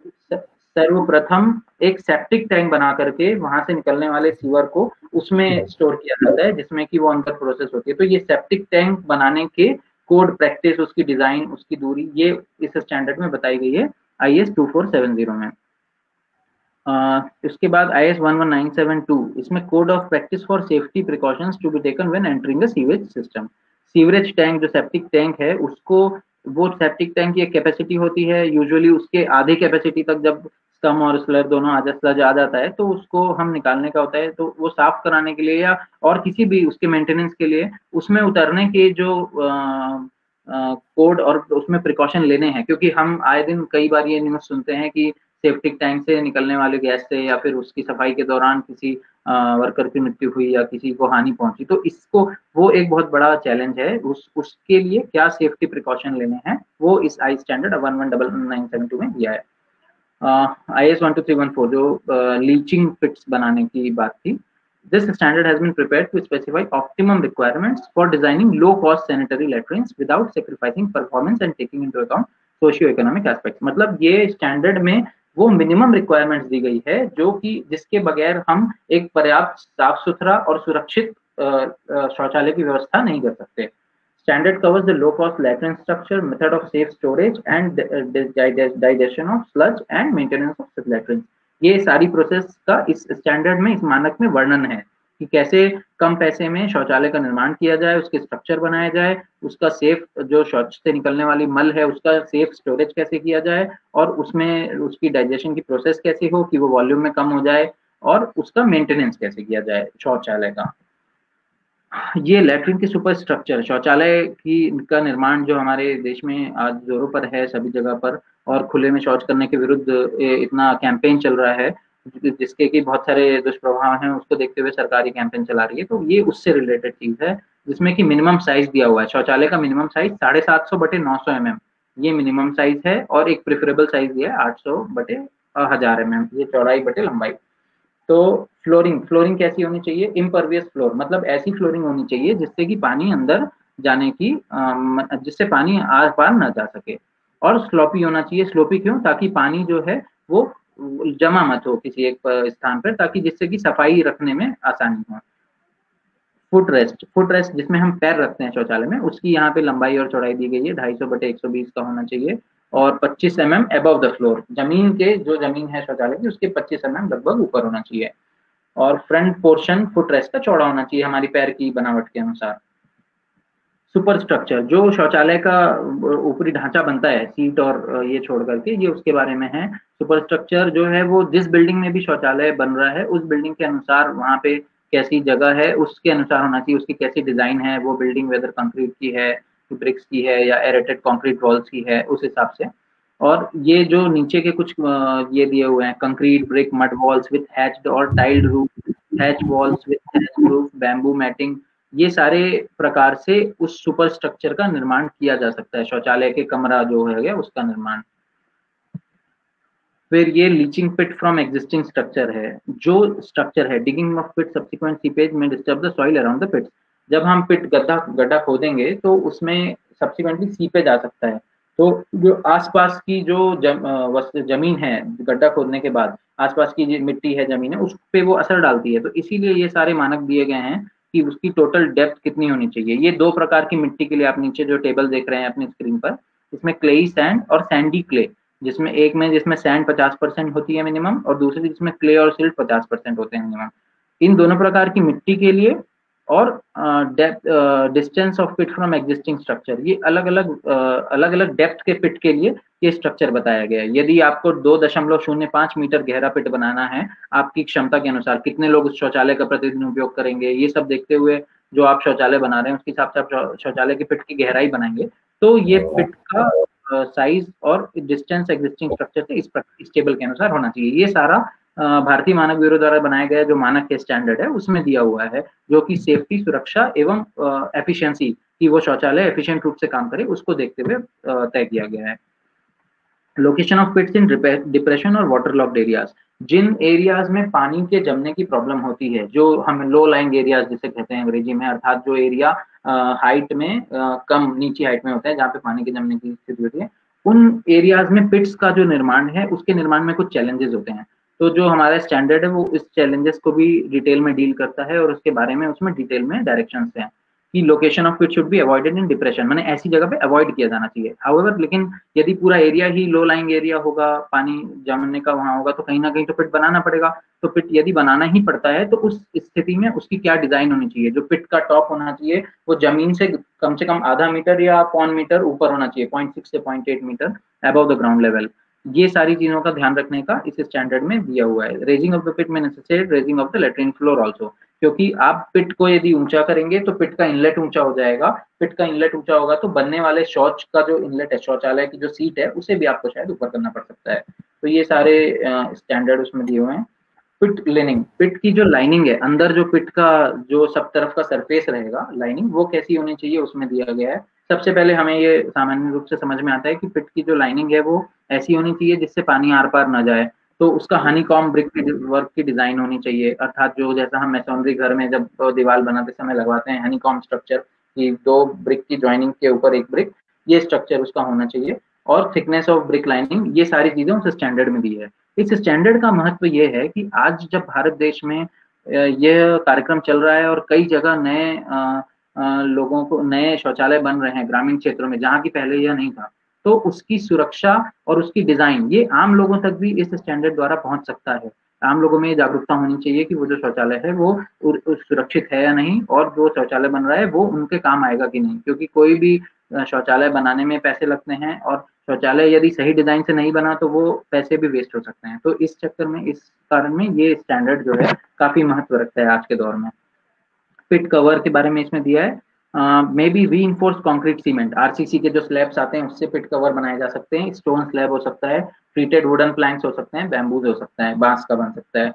सर्वप्रथम एक सेप्टिक टैंक बना करके वहां से निकलने वाले सीवर को उसमें स्टोर किया जाता है, जिसमें कि वो अंदर प्रोसेस होती है। तो ये सेप्टिक टैंक बनाने के कोड, प्रैक्टिस, उसकी डिजाइन, उसकी दूरी, ये इस स्टैंडर्ड में बताई गई है IS 2470 में। इसके बाद IS 11972 इसमें code of practice for safety precautions to be taken when entering the sewage system. Sewerage tank जो सेप्टिक टैंक है उसको, वो सेप्टिक टैंक की एक कैपेसिटी होती है, यूजुअली उसके आधे कैपेसिटी तक जब स्कम और स्लर दोनों आ जाता है तो उसको हम निकालने का होता है। तो वो साफ कराने के लिए या और किसी भी उसके मेंटेनेंस के लिए उसमें उतरने के जो कोड और उसमें प्रिकॉशन लेने हैं, क्योंकि हम आए दिन कई बार ये न्यूज़ सुनते हैं कि सेप्टिक टैंक से निकलने वाले गैस से या फिर उसकी सफाई के दौरान किसी वर्कर की मृत्यु हुई या किसी को हानि पहुंची। तो इसको, वो एक बहुत बड़ा चैलेंज है, उसके लिए क्या सेफ्टी प्रिकॉशन लेने हैं वो इस आई स्टैंडर्ड 11972 में दिया है। IS 12314 जो लीचिंग पिट्स बनाने की बात थी, this standard has been prepared to specify optimum requirements for designing low cost sanitary latrines without sacrificing performance and taking into account socio economic aspects. मतलब ये स्टैंडर्ड में वो मिनिमम रिक्वायरमेंट्स दी गई है जो कि जिसके बगैर हम एक पर्याप्त साफ सुथरा और सुरक्षित शौचालय की व्यवस्था नहीं कर सकते। Standard covers the low cost latrine structure, method of safe storage and digestion of sludge and maintenance of such latrine. ये सारी प्रोसेस का इस स्टैंडर्ड में, इस मानक में वर्णन है कि कैसे कम पैसे में शौचालय का निर्माण किया जाए, उसके स्ट्रक्चर बनाया जाए, उसका सेफ, जो शौच से निकलने वाली मल है उसका सेफ स्टोरेज कैसे किया जाए और उसमें उसकी डाइजेशन की प्रोसेस कैसे हो कि वो वॉल्यूम में कम हो जाए, और उसका मेंटेनेंस कैसे किया जाए शौचालय का। ये लैट्रिन की सुपर स्ट्रक्चर, शौचालय का निर्माण जो हमारे देश में आज जोरों पर है सभी जगह पर, और खुले में शौच करने के विरुद्ध इतना कैंपेन चल रहा है जिसके कि बहुत सारे दुष्प्रभाव हैं, उसको देखते हुए सरकारी कैंपेन चला रही है। तो ये उससे रिलेटेड चीज है जिसमें कि मिनिमम साइज दिया हुआ है। शौचालय का मिनिमम साइज 750 बटे 900 mm, ये मिनिमम साइज है, और एक प्रेफरेबल साइज दिया है 800 बटे 1000 mm, ये चौड़ाई बटे लंबाई। तो फ्लोरिंग कैसी होनी चाहिए? इम्परवियस फ्लोर, मतलब ऐसी फ्लोरिंग होनी चाहिए जिससे कि पानी अंदर जाने की, जिससे पानी आर पार ना जा सके, और स्लोपी होना चाहिए। स्लोपी क्यों? ताकि पानी जो है वो जमा मत हो किसी एक स्थान पर, ताकि जिससे कि सफाई रखने में आसानी हो। फुट रेस्ट जिसमें हम पैर रखते हैं शौचालय में, उसकी यहाँ पे लंबाई और चौड़ाई दी गई है 250 बटे 120 का होना चाहिए, और 25 mm अबव द फ्लोर, जमीन के, जो जमीन है शौचालय की उसके 25 mm लगभग ऊपर होना चाहिए, और फ्रंट पोर्शन फुट रेस्ट का चौड़ा होना चाहिए हमारी पैर की बनावट के अनुसार। सुपर स्ट्रक्चर, जो शौचालय का ऊपरी ढांचा बनता है सीट और ये छोड़ करके, ये उसके बारे में है। सुपर स्ट्रक्चर जो है वो जिस बिल्डिंग में भी शौचालय बन रहा है उस बिल्डिंग के अनुसार वहाँ पे कैसी जगह है उसके अनुसार होना चाहिए, उसकी कैसी डिजाइन है वो बिल्डिंग, वेदर कंक्रीट की है, ब्रिक्स की है या एरेटेड कंक्रीट वॉल्स की है, उस हिसाब से। और ये जो नीचे के कुछ ये दिए हुए हैं, concrete, brick, mud walls with hatched और tiled roof, hatch walls with hatch roof, bamboo matting, ये सारे प्रकार से उस सुपर स्ट्रक्चर का निर्माण किया जा सकता है, शौचालय के कमरा जो है उसका निर्माण। फिर ये leaching pit from existing structure है, जो स्ट्रक्चर है, digging of pit subsequent seepage में disturb the soil around the pit. जब हम पिट गड्ढा खोदेंगे तो उसमें सब्सिक्वेंटली सीपेज आ सकता है, तो जो आसपास की जो जमीन है गड्ढा खोदने के बाद आसपास की जो मिट्टी है, जमीन है, उस पर वो असर डालती है। तो इसीलिए ये सारे मानक दिए गए हैं कि उसकी टोटल डेप्थ कितनी होनी चाहिए। ये दो प्रकार की मिट्टी के लिए आप नीचे जो टेबल देख रहे हैं अपनी स्क्रीन पर, इसमें क्लेई सैंड और सैंडी क्ले, जिसमें एक में जिसमें सैंड 50% होती है मिनिमम, और दूसरी जिसमें क्ले और सिल्ट 50% होते हैं मिनिमम। इन दोनों प्रकार की मिट्टी के लिए और depth, distance of pit from existing structure, ये अलग अलग डेप्थ के पिट के लिए ये स्ट्रक्चर बताया गया है। यदि आपको 2.05 मीटर गहरा पिट बनाना है आपकी क्षमता के अनुसार, कितने लोग उस शौचालय का प्रतिदिन उपयोग करेंगे, ये सब देखते हुए जो आप शौचालय बना रहे हैं उसके हिसाब से आप शौचालय के पिट की गहराई बनाएंगे। तो ये पिट का साइज और डिस्टेंस एग्जिस्टिंग स्ट्रक्चर से इस टेबल के अनुसार होना चाहिए। ये सारा भारतीय मानक ब्यूरो द्वारा बनाया गया जो मानक के स्टैंडर्ड है उसमें दिया हुआ है, जो कि सेफ्टी, सुरक्षा एवं एफिशिएंसी, कि वो शौचालय एफिशिएंट रूप से काम करे, उसको देखते हुए तय किया गया है। Location of pits in depression और वाटर लॉक्ड एरियाज, जिन एरियाज में पानी के जमने की प्रॉब्लम होती है, जो हम लो लाइंग एरियाज जिसे कहते हैं अंग्रेजी में, अर्थात जो एरिया हाइट में कम नीची हाइट में होता है जहाँ पे पानी के जमने की स्थिति होती है, उन एरियाज में पिट्स का जो निर्माण है उसके निर्माण में कुछ चैलेंजेस होते हैं। तो जो हमारा स्टैंडर्ड है वो इस चैलेंजेस को भी डिटेल में डील करता है और उसके बारे में उसमें डिटेल में डायरेक्शंस हैं कि location of pit should be avoided in depression, मैंने ऐसी जगह पे अवॉइड किया जाना चाहिए। हाउएवर लेकिन यदि पूरा एरिया ही लो लाइंग एरिया होगा, पानी जमने का वहाँ होगा, तो कहीं ना कहीं तो पिट बनाना पड़ेगा। तो पिट यदि बनाना ही पड़ता है तो उस स्थिति में उसकी क्या डिजाइन होनी चाहिए, जो पिट का टॉप होना चाहिए वो जमीन से कम आधा मीटर या पौन मीटर ऊपर होना चाहिए, 0.6 से 0.8 metre above the ground level. ये सारी चीजों का ध्यान रखने का इस स्टैंडर्ड में दिया हुआ है। रेजिंग ऑफ द पिट में necessary raising of the latrine floor also, क्योंकि आप पिट को यदि ऊंचा करेंगे तो पिट का इनलेट ऊंचा हो जाएगा, पिट का इनलेट ऊंचा होगा तो बनने वाले शौच का जो इनलेट है, शौचालय की जो सीट है, उसे भी आपको शायद ऊपर करना पड़ सकता है। तो ये सारे स्टैंडर्ड उसमें दिए हुए हैं। पिट लाइनिंग, पिट की जो लाइनिंग है अंदर, जो पिट का जो सब तरफ का सरफेस रहेगा लाइनिंग, वो कैसी होनी चाहिए उसमें दिया गया है। सबसे पहले हमें ये सामान्य रूप से समझ में आता है कि पिट की जो लाइनिंग है वो ऐसी होनी चाहिए जिससे पानी आर पार ना जाए। तो उसका हनीकॉम ब्रिक की वर्क की डिजाइन होनी चाहिए, अर्थात जो जैसा हम मैसनरी घर में जब दीवार बनाते समय लगवाते हैं हनीकॉम स्ट्रक्चर, कि दो ब्रिक की ज्वाइनिंग के ऊपर एक ब्रिक, ये स्ट्रक्चर उसका होना चाहिए। और थिकनेस ऑफ ब्रिक लाइनिंग, ये सारी चीजें उस स्टैंडर्ड में दी है। इस स्टैंडर्ड का महत्व ये है कि आज जब भारत देश में यह कार्यक्रम चल रहा है और कई जगह नए लोगों को नए शौचालय बन रहे हैं ग्रामीण क्षेत्रों में, जहाँ की पहले यह नहीं था, तो उसकी सुरक्षा और उसकी डिजाइन ये आम लोगों तक भी इस स्टैंडर्ड द्वारा पहुंच सकता है। आम लोगों में ये जागरूकता होनी चाहिए कि वो जो शौचालय है वो सुरक्षित है या नहीं, और जो शौचालय बन रहा है वो उनके काम आएगा कि नहीं, क्योंकि कोई भी शौचालय बनाने में पैसे लगते हैं और शौचालय यदि सही डिजाइन से नहीं बना तो वो पैसे भी वेस्ट हो सकते हैं। तो इस चक्कर में, इस कारण में ये स्टैंडर्ड जो है काफी महत्व रखता है आज के दौर में। पिट कवर के बारे में इसमें दिया है, may be reinforce concrete cement, RCC के जो स्लैब्स आते हैं उससे पिट कवर बनाए जा सकते हैं। स्टोन स्लैब हो सकता है, ट्रीटेड वुडन प्लैंक्स हो सकते हैं, बैम्बूज हो सकता है, बांस का बन सकता है।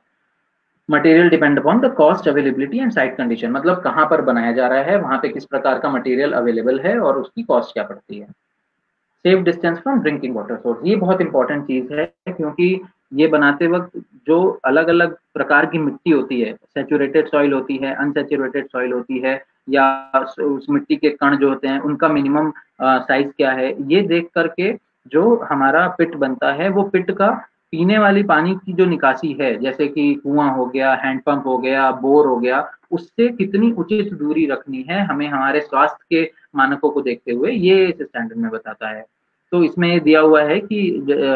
Material depend upon the cost, availability and site condition, मतलब कहाँ पर बनाया जा रहा है वहाँ पे किस प्रकार का मटेरियल अवेलेबल है और उसकी कॉस्ट क्या पड़ती है। Safe distance from drinking water source, ये बहुत इंपॉर्टेंट चीज है, क्योंकि ये बनाते वक्त जो अलग अलग प्रकार की मिट्टी होती है, सैचुरेटेड सॉइल होती है, अनसैचुरेटेड सॉइल होती है, या उस मिट्टी के कण जो होते हैं उनका मिनिमम साइज क्या है, ये देख करके जो हमारा पिट बनता है वो पिट का पीने वाली पानी की जो निकासी है, जैसे कि कुआं हो गया, हैंडपंप हो गया, बोर हो गया, उससे कितनी उचित दूरी रखनी है हमें हमारे स्वास्थ्य के मानकों को देखते हुए, ये इस स्टैंडर्ड में बताता है। तो इसमें दिया हुआ है कि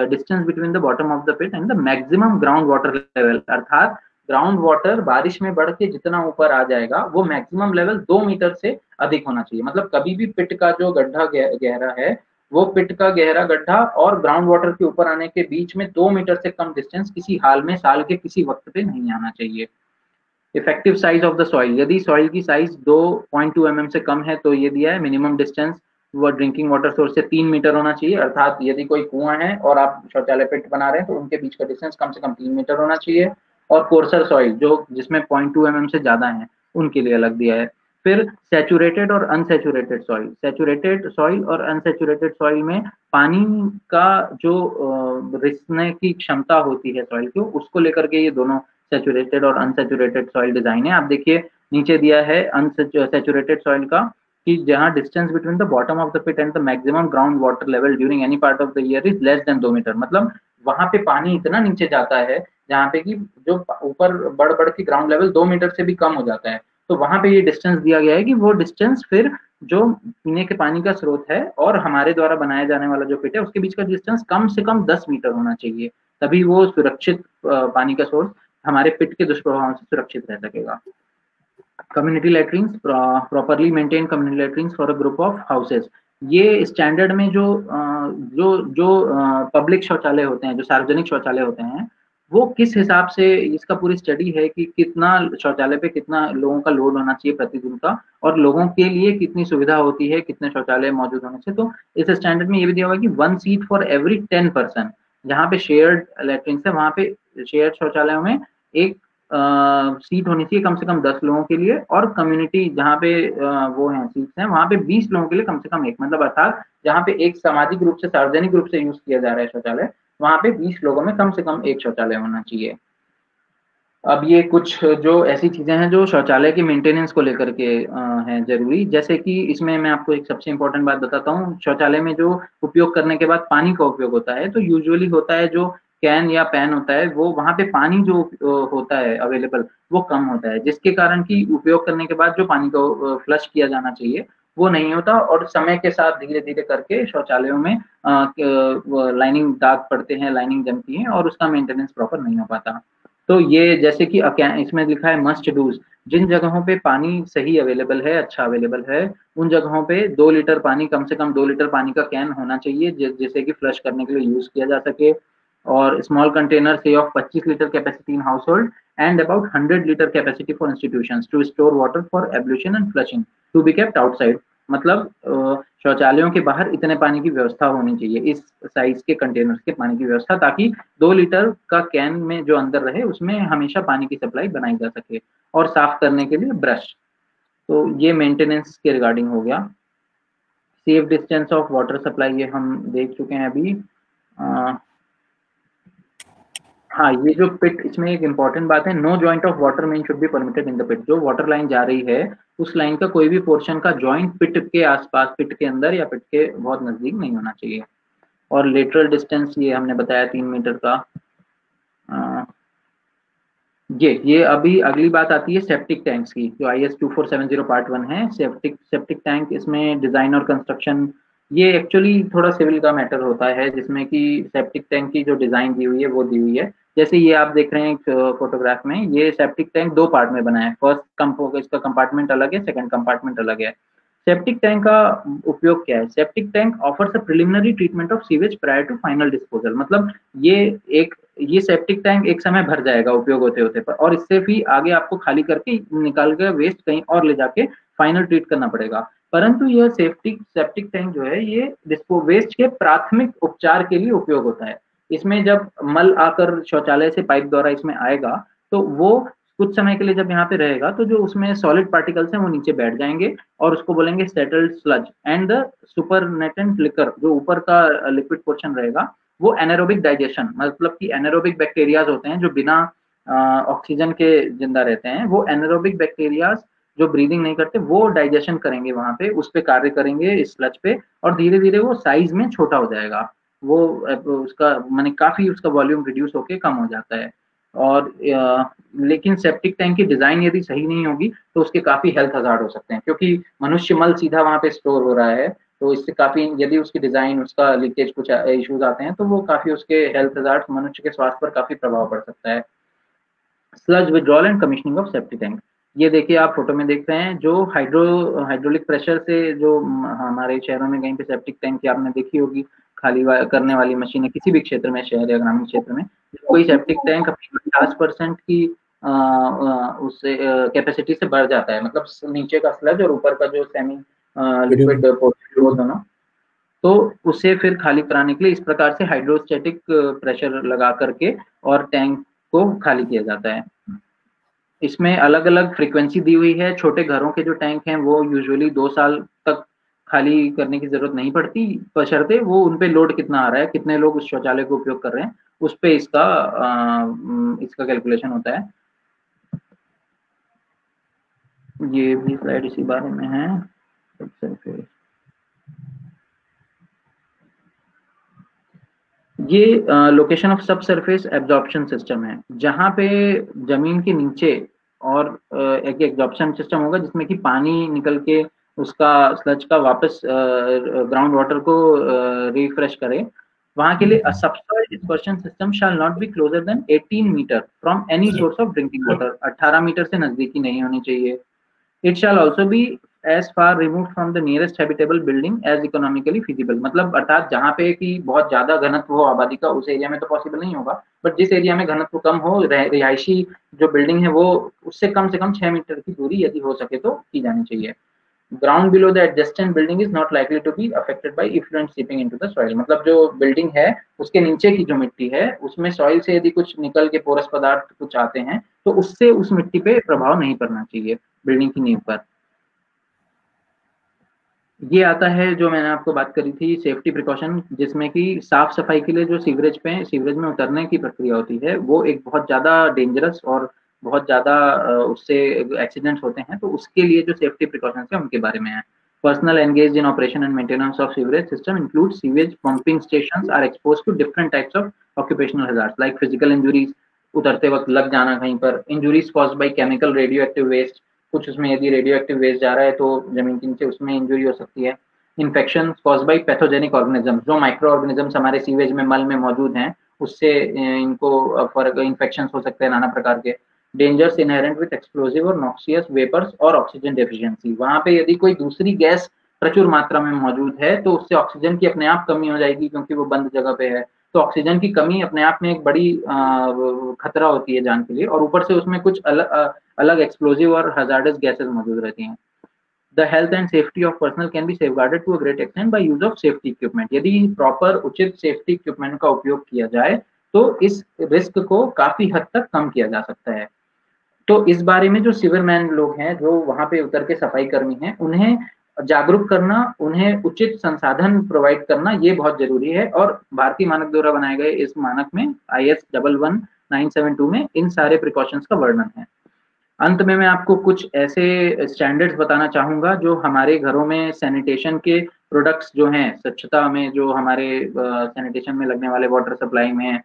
distance between the bottom of the pit and the maximum ground water level, अर्थात ग्राउंड वाटर बारिश में बढ़ के जितना ऊपर आ जाएगा वो मैक्सिमम लेवल 2 मीटर से अधिक होना चाहिए। मतलब कभी भी पिट का जो गड्ढा गहरा है, वो पिट का गहरा गड्ढा और ग्राउंड वाटर के ऊपर आने के बीच में 2 मीटर से कम डिस्टेंस किसी हाल में साल के किसी वक्त पे नहीं आना चाहिए। Effective size of the soil, यदि सॉइल की साइज 2.2 mm से कम है तो ये दिया है मिनिमम डिस्टेंस वो ड्रिंकिंग वाटर सोर्स से 3 मीटर होना चाहिए, अर्थात यदि कोई कुआं है और आप शौचालय पिट बना रहे हैं तो उनके बीच का डिस्टेंस कम से कम 3 मीटर होना चाहिए। और कोर्सर सॉइल जो जिसमें 0.2 mm से ज्यादा है उनके लिए अलग दिया है। फिर सैचुरेटेड और अनसैचुरेटेड सॉइल, सैचुरेटेड सॉइल और अनसैचुरेटेड सॉइल में पानी का जो रिसने की क्षमता होती है सॉइल की, उसको लेकर के ये दोनों सैचुरेटेड और अनसैचुरेटेड सॉइल डिजाइन है। आप देखिए नीचे दिया है अनसैचुरेटेड सॉइल का कि जहां distance between the bottom of the pit and the maximum ground water level during any part of the year is less than 2 metre, मतलब वहां पे पानी इतना नीचे जाता है जहाँ पे कि जो ऊपर बढ़ के ग्राउंड लेवल 2 मीटर से भी कम हो जाता है। तो वहां पे ये डिस्टेंस दिया गया है कि वो डिस्टेंस फिर जो पीने के पानी का स्रोत है और हमारे द्वारा बनाया जाने वाला जो पिट है उसके बीच का डिस्टेंस कम से कम 10 मीटर होना चाहिए, तभी वो सुरक्षित पानी का सोर्स हमारे पिट के दुष्प्रभावों से सुरक्षित रह सकेगा। Community latrines, properly maintain community latrines for a group of houses, ये स्टैंडर्ड में जो पब्लिक शौचालय होते हैं, जो सार्वजनिक शौचालय होते हैं, वो किस हिसाब से, इसका पूरी स्टडी है कि कितना शौचालय पे कितना लोगों का लोड होना चाहिए प्रतिदिन का, और लोगों के लिए कितनी सुविधा होती है कितने शौचालय मौजूद होने से। तो इस स्टैंडर्ड में ये भी दिया हुआ है कि 1 सीट फॉर एवरी 10 पर्सन, जहाँ पे शेयर्ड लेटरिन है वहाँ पे शेयर्ड शौचालयों में एक सीट होनी चाहिए कम से कम 10 लोगों के लिए, और कम्युनिटी जहाँ पे वो हैं सीट्स हैं वहाँ पे 20 लोगों के लिए कम से कम एक, मतलब अर्थात जहाँ पे एक सामाजिक रूप से सार्वजनिक रूप से यूज किया जा रहा है शौचालय, वहां पे 20 लोगों में कम से कम एक शौचालय होना चाहिए। अब ये कुछ जो ऐसी चीजें हैं जो शौचालय की मेंटेनेंस को लेकर के हैं जरूरी, जैसे कि इसमें मैं आपको एक सबसे इम्पोर्टेंट बात बताता हूँ। शौचालय में जो उपयोग करने के बाद पानी का उपयोग होता है तो यूजुअली होता है जो कैन या पैन होता है वो, वहाँ पे पानी जो होता है अवेलेबल वो कम होता है, जिसके कारण कि उपयोग करने के बाद जो पानी को फ्लश किया जाना चाहिए वो नहीं होता। और समय के साथ धीरे धीरे करके शौचालयों में लाइनिंग दाग पड़ते हैं, लाइनिंग जमती है और उसका मेंटेनेंस प्रॉपर नहीं हो पाता। तो ये जैसे कि इसमें लिखा है मस्ट डूज, जिन जगहों पे पानी सही अवेलेबल है, अच्छा अवेलेबल है, उन जगहों पे 2 लीटर पानी, कम से कम 2 लीटर पानी का कैन होना चाहिए जैसे कि फ्लश करने के लिए यूज किया जा सके। और स्मॉल कंटेनर से of 25 litre capacity in household and about 100 litre capacity for institution to store water for ablution and flushing to be kept outside. मतलब शौचालयों के बाहर इतने पानी की व्यवस्था होनी चाहिए, इस साइज के कंटेनर्स के पानी की व्यवस्था, ताकि 2 लीटर का कैन में जो अंदर रहे उसमें हमेशा पानी की सप्लाई बनाई जा सके। और साफ करने के लिए ब्रश। तो ये मेंटेनेंस के रिगार्डिंग हो गया। Safe distance of water supply ये हम देख चुके हैं अभी। हाँ, ये जो पिट, इसमें एक इम्पॉर्टेंट बात है, no joint of water main should be permitted in the pit. जो वाटर लाइन जा रही है उस लाइन का कोई भी पोर्शन का जॉइंट पिट के आसपास, पिट के अंदर या पिट के बहुत नजदीक नहीं होना चाहिए। और लेटरल डिस्टेंस ये हमने बताया 3 मीटर का। ये अभी अगली बात आती है सेप्टिक टैंक्स की, जो IS 2470 पार्ट 1 है। सेप्टिक टैंक, इसमें डिजाइन और कंस्ट्रक्शन, ये एक्चुअली थोड़ा सिविल का मैटर होता है, जिसमें कि सेप्टिक टैंक की जो डिजाइन दी हुई है वो दी हुई है। जैसे ये आप देख रहे हैं एक फोटोग्राफ में, ये सेप्टिक टैंक 2 पार्ट में बना है। फर्स्ट इसका कंपार्टमेंट अलग है, सेकंड कंपार्टमेंट अलग है। सेप्टिक टैंक का उपयोग क्या है? Septic tank offers a preliminary treatment of sewage prior to final disposal. मतलब ये सेप्टिक टैंक एक समय भर जाएगा उपयोग होते होते पर, और इससे भी आगे आपको खाली करके निकाल के वेस्ट कहीं और ले जाके फाइनल ट्रीट करना पड़ेगा। परंतु यह सेप्टिक टैंक जो है ये वेस्ट के प्राथमिक उपचार के लिए उपयोग होता है। इसमें जब मल आकर शौचालय से पाइप द्वारा इसमें आएगा तो वो कुछ समय के लिए जब यहाँ पे रहेगा तो जो उसमें सॉलिड पार्टिकल्स हैं वो नीचे बैठ जाएंगे और उसको बोलेंगे settled sludge and the supernatant liquor. जो ऊपर का लिक्विड पोर्शन रहेगा वो एनारोबिक डाइजेशन, मतलब कि एनारोबिक बैक्टीरियाज होते हैं जो बिना ऑक्सीजन के जिंदा रहते हैं। वो एनारोबिक बैक्टीरियाज जो ब्रीदिंग नहीं करते वो डाइजेशन करेंगे, वहां पे उस पे कार्य करेंगे इस स्लज पे, और धीरे धीरे वो साइज में छोटा हो जाएगा। वो उसका माने काफी उसका वॉल्यूम रिड्यूस होके कम हो जाता है। और लेकिन सेप्टिक टैंक की डिजाइन यदि सही नहीं होगी तो उसके काफी हेल्थ हजार्ड हो सकते हैं, क्योंकि मनुष्य मल सीधा वहां पे स्टोर हो रहा है। तो इससे काफी, यदि उसकी डिजाइन, उसका लीकेज, कुछ इश्यूज आते हैं तो वो काफी उसके हेल्थ हजार्ड, मनुष्य के स्वास्थ्य पर काफी प्रभाव पड़ सकता है। Sludge withdrawal and commissioning of septic tank, ये देखिए आप फोटो में देख रहे हैं जो हाइड्रोलिक प्रेशर से जो हमारे शहरों में कहीं पे सेप्टिक टैंक की आपने देखी होगी खाली करने वाली मशीनें, किसी भी क्षेत्र में, शहर या ग्रामीण क्षेत्र में कोई सेप्टिक टैंक अपनी 50% की उससे कैपेसिटी से बढ़ जाता है, मतलब नीचे का स्लज और ऊपर का जो सेमी लिक्विड पोर्शन वो दोनों, तो उसे फिर खाली कराने के लिए इस प्रकार से हाइड्रोस्टेटिक प्रेशर लगा करके और टैंक को खाली किया जाता है। इसमें अलग अलग फ्रीक्वेंसी दी हुई है। छोटे घरों के जो टैंक हैं वो यूजुअली 2 साल तक खाली करने की जरूरत नहीं पड़ती, बशर्ते वो उनपे लोड कितना आ रहा है, कितने लोग उस शौचालय को उपयोग कर रहे हैं, उस पे इसका कैलकुलेशन होता है। ये भी स्लाइड इसी बारे में है। ये लोकेशन ऑफ सब सरफेस एब्जॉर्प्शन सिस्टम है, जहाँ पे जमीन के नीचे और एक एब्जॉर्प्शन सिस्टम होगा जिसमें कि पानी निकल के उसका स्लज का वापस ग्राउंड वाटर को रिफ्रेश करे। वहां के लिए subsoil dispersion system shall not be closer than 18 metre from any source of drinking water. 18 metre से नजदीकी नहीं होनी चाहिए। It shall also be as far remove from the nearest habitable building as economically feasible. मतलब अर्थात जहाँ पे कि बहुत ज्यादा घनत्व हो आबादी का उस एरिया में तो पॉसिबल नहीं होगा, बट जिस एरिया में घनत्व कम हो, रिहायशी जो बिल्डिंग है वो, उससे कम से कम 6 मीटर की दूरी यदि हो सके तो की जानी चाहिए। Ground below the adjacent building is not likely to be affected by effluent seeping into the soil. मतलब जो बिल्डिंग है उसके नीचे की जो मिट्टी है उसमें सॉइल से यदि कुछ निकल के पोरस पदार्थ कुछ आते हैं तो उससे उस मिट्टी पे प्रभाव नहीं पड़ना चाहिए बिल्डिंग की नींव पर। ये आता है जो मैंने आपको बात करी थी सेफ्टी प्रिकॉशन, जिसमें कि साफ सफाई के लिए जो सीवरेज में उतरने की प्रक्रिया होती है वो एक बहुत ज़्यादा डेंजरस और बहुत ज़्यादा उससे एक्सीडेंट्स होते हैं, तो उसके लिए जो सेफ्टी प्रिकॉशंस है उनके बारे में है। Personal engage in operation and maintenance of sewerage system include sewage pumping stations are exposed to different types of occupational hazards like physical injuries, उतरते वक्त लग जाना कहीं पर, injuries caused by chemical radio active waste, कुछ उसमें यदि radio active waste जा रहा है तो जमीन के नीचे उसमें इंजुरी हो सकती है, infection cause by pathogenic organism, जो माइक्रो ऑर्गेनिजम्स हमारे सीवेज में मल में मौजूद हैं उससे इनको फर्क इन्फेक्शन हो सकते हैं नाना प्रकार के, डेंजर्स इनहेरेंट विद एक्सप्लोजिव और नॉक्सियस वेपर्स और ऑक्सीजन डेफिशिएंसी, वहाँ पे यदि कोई दूसरी गैस प्रचुर मात्रा में मौजूद है तो उससे ऑक्सीजन की अपने आप कमी हो जाएगी क्योंकि वो बंद जगह पे है, तो ऑक्सीजन की कमी अपने आप में एक बड़ी खतरा होती है जान के लिए, और ऊपर से उसमें कुछ अलग एक्सप्लोजिव और हजार्डस गैसेज मौजूद रहती हैं। The health and safety of personal can be safeguarded to a great extent by use of safety equipment, यदि प्रॉपर उचित सेफ्टी इक्विपमेंट का उपयोग किया जाए तो इस रिस्क को काफी हद तक कम किया जा सकता है। तो इस बारे में जो सिवरमैन लोग हैं जो वहां पे उतर के सफाई कर्मी हैं, उन्हें जागरूक करना, उन्हें उचित संसाधन प्रोवाइड करना ये बहुत जरूरी है, और भारतीय मानक द्वारा बनाए गए इस मानक में IS 11972 में इन सारे प्रिकॉशंस का वर्णन है। अंत में मैं आपको कुछ ऐसे स्टैंडर्ड्स बताना चाहूंगा जो हमारे घरों में सैनिटेशन के प्रोडक्ट्स जो हैं, स्वच्छता में जो हमारे सैनिटेशन में लगने वाले वाटर सप्लाई में,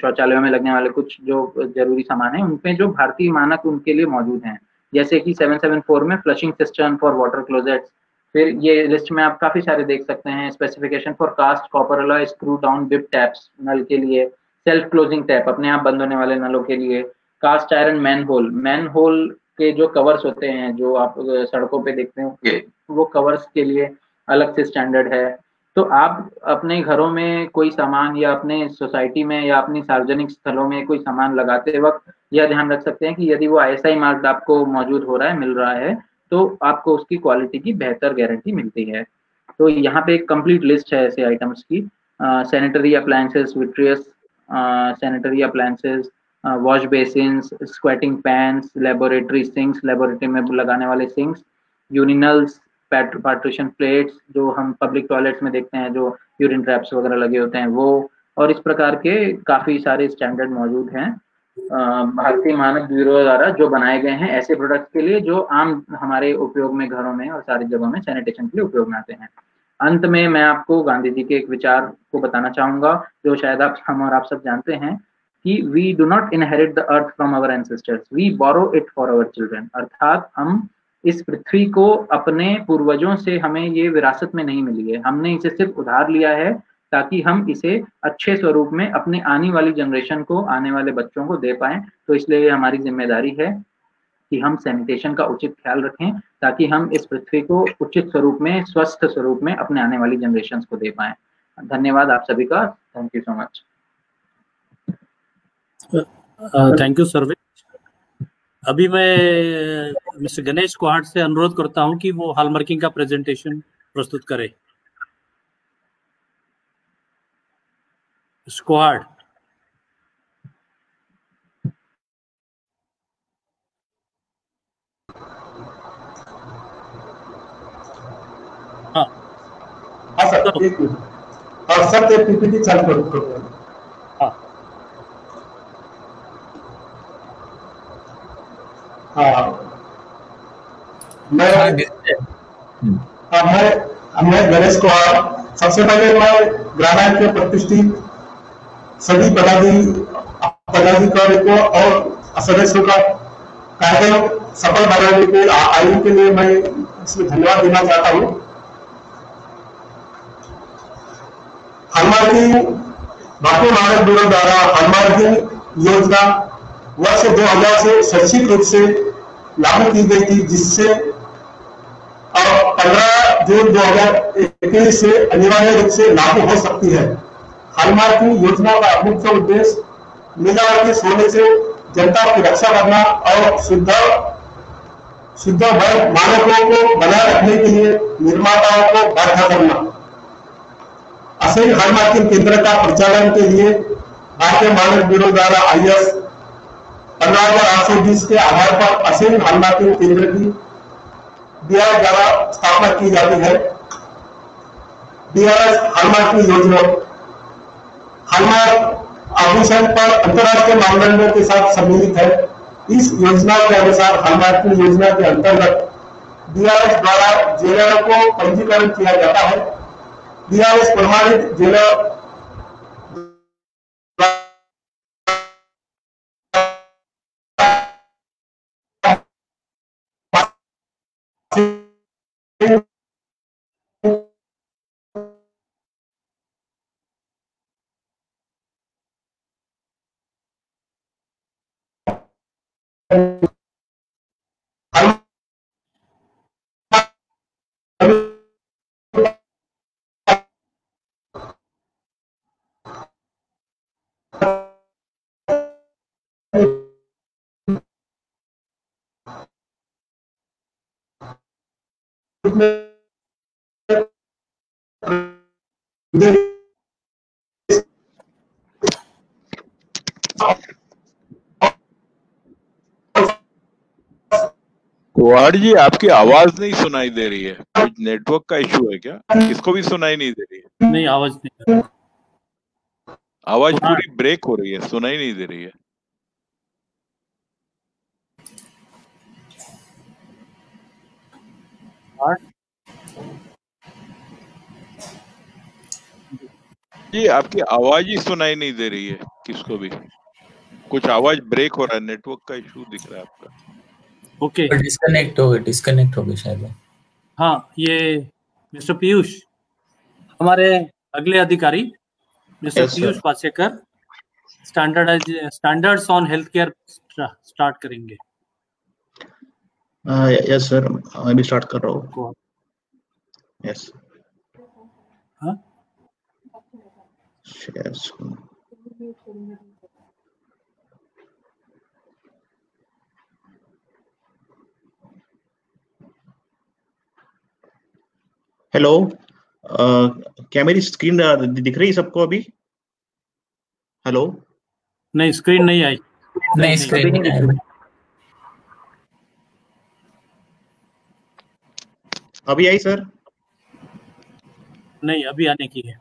शौचालयों में लगने वाले कुछ जो जरूरी सामान है उनपे जो भारतीय मानक उनके लिए मौजूद हैं, जैसे कि 774 में flushing system for water closets, फिर ये लिस्ट में आप काफी सारे देख सकते हैं, specification for cast copper alloy screw down bib taps नल के लिए, सेल्फ क्लोजिंग टैप अपने आप बंद होने वाले नलों के लिए, कास्ट आयरन मैनहोल के जो कवर्स होते हैं जो आप सड़कों पे देखते हो वो कवर्स के लिए अलग से स्टैंडर्ड है। तो आप अपने घरों में कोई सामान या अपने सोसाइटी में या अपनी सार्वजनिक स्थलों में कोई सामान लगाते वक्त यह ध्यान रख सकते हैं कि यदि वो ISI मार्क्ड आपको मौजूद हो रहा है मिल रहा है तो आपको उसकी क्वालिटी की बेहतर गारंटी मिलती है। तो यहाँ पे एक कंप्लीट लिस्ट है ऐसे आइटम्स की, sanitary appliances, vitreous sanitary appliances, wash basins, squatting pans, laboratory sinks, laboratory में लगाने वाले सिंक्स, यूरिनल्स, पार्टीशन प्लेट्स जो हम पब्लिक टॉयलेट्स में देखते हैं जो यूरिन ट्रैप्स वगैरह लगे होते हैं वो, और इस प्रकार के काफी सारे स्टैंडर्ड मौजूद हैं भारतीय मानक ब्यूरो द्वारा जो बनाए गए हैं ऐसे प्रोडक्ट के लिए जो आम हमारे उपयोग में घरों में और सारी जगहों में सैनिटेशन के लिए उपयोग में आते हैं। अंत में मैं आपको गांधी जी के एक विचार को बताना चाहूंगा जो शायद हम और आप सब जानते हैं कि we do not inherit the earth from our ancestors, we borrow it for our children, अर्थात हम इस पृथ्वी को अपने पूर्वजों से हमें ये विरासत में नहीं मिली है, हमने इसे सिर्फ उधार लिया है ताकि हम इसे अच्छे स्वरूप में अपने आने वाली जनरेशन को, आने वाले बच्चों को दे पाएं। तो इसलिए हमारी जिम्मेदारी है कि हम सैनिटेशन का उचित ख्याल रखें ताकि हम इस पृथ्वी को उचित स्वरूप में, स्वस्थ स्वरूप में अपने आने वाली जनरेशन को दे पाएं। धन्यवाद आप सभी का, thank you so much. Thank you सर्वे। अभी मैं मिस्टर गणेश कोहाड़ से अनुरोध करता हूं कि वो हॉलमार्किंग का प्रेजेंटेशन प्रस्तुत करें। कोहाड़ सर पीपीटी चालू करो। मैं गणेश कोहाड़, सबसे पहले मैं ग्रामायण के प्रतिष्ठित सभी पदाधिकारी को और सदस्यों का कार्यक्रम सफल बनाने के आयु के लिए मैं इसमें धन्यवाद देना चाहता हूँ। हॉलमार्किंग भारतीय मानक ब्यूरो द्वारा हॉलमार्किंग योजना वर्ष 2000 से शैक्षिक रूप से लागू की गई थी, जिससे अब 15 जून 2021 से अनिवार्य रूप से लागू हो सकती है। हॉलमार्किंग योजना का मुख्य उद्देश्य मिलावटी सोने से जनता की रक्षा करना और शुद्ध मानकों को बनाए रखने के लिए निर्माताओं को बाध्य करना। असली हॉलमार्किंग केंद्र का परिचालन के लिए भारतीय मानक ब्यूरो द्वारा IS 15820 के आधार पर असेल हॉलमार्किंग केंद्र की बीआरएस द्वारा स्थापना की जाती है। बीआरएस हॉलमार्क की योजना, हॉलमार्क आभूषण पर अंतरराष्ट्रीय मानदंडों के साथ सम्मिलित है। इस योजना के अनुसार हॉलमार्क की योजना के अंतर्गत बीआरएस द्वारा ज्वेलरों को पंजीकरण किया जाता है। बीआरएस प्रमाणित ज्वेलर कोहाड़ जी, आपकी आवाज नहीं सुनाई दे रही है, कुछ नेटवर्क का इश्यू है क्या? इसको भी सुनाई नहीं दे रही है? नहीं, आवाज नहीं, आवाज पूरी ब्रेक हो रही है, सुनाई नहीं दे रही है। जी, आपकी आवाज ही सुनाई नहीं दे रही है किसको भी, कुछ आवाज ब्रेक हो रहा है, नेटवर्क का इशू दिख रहा है आपका। ओके, डिस्कनेक्ट हो गए शायद। हाँ, ये मिस्टर पीयूष, हमारे अगले अधिकारी mister पीयूष वासेकर standards on health care start करेंगे। यस सर, मैं भी स्टार्ट कर रहा हूँ। यस, हाँ, हेलो, क्या मेरी स्क्रीन दिख रही है सबको अभी? हेलो, नहीं, स्क्रीन नहीं आई। नहीं, स्क्रीन नहीं आई अभी। आई सर? नहीं, अभी आने की है।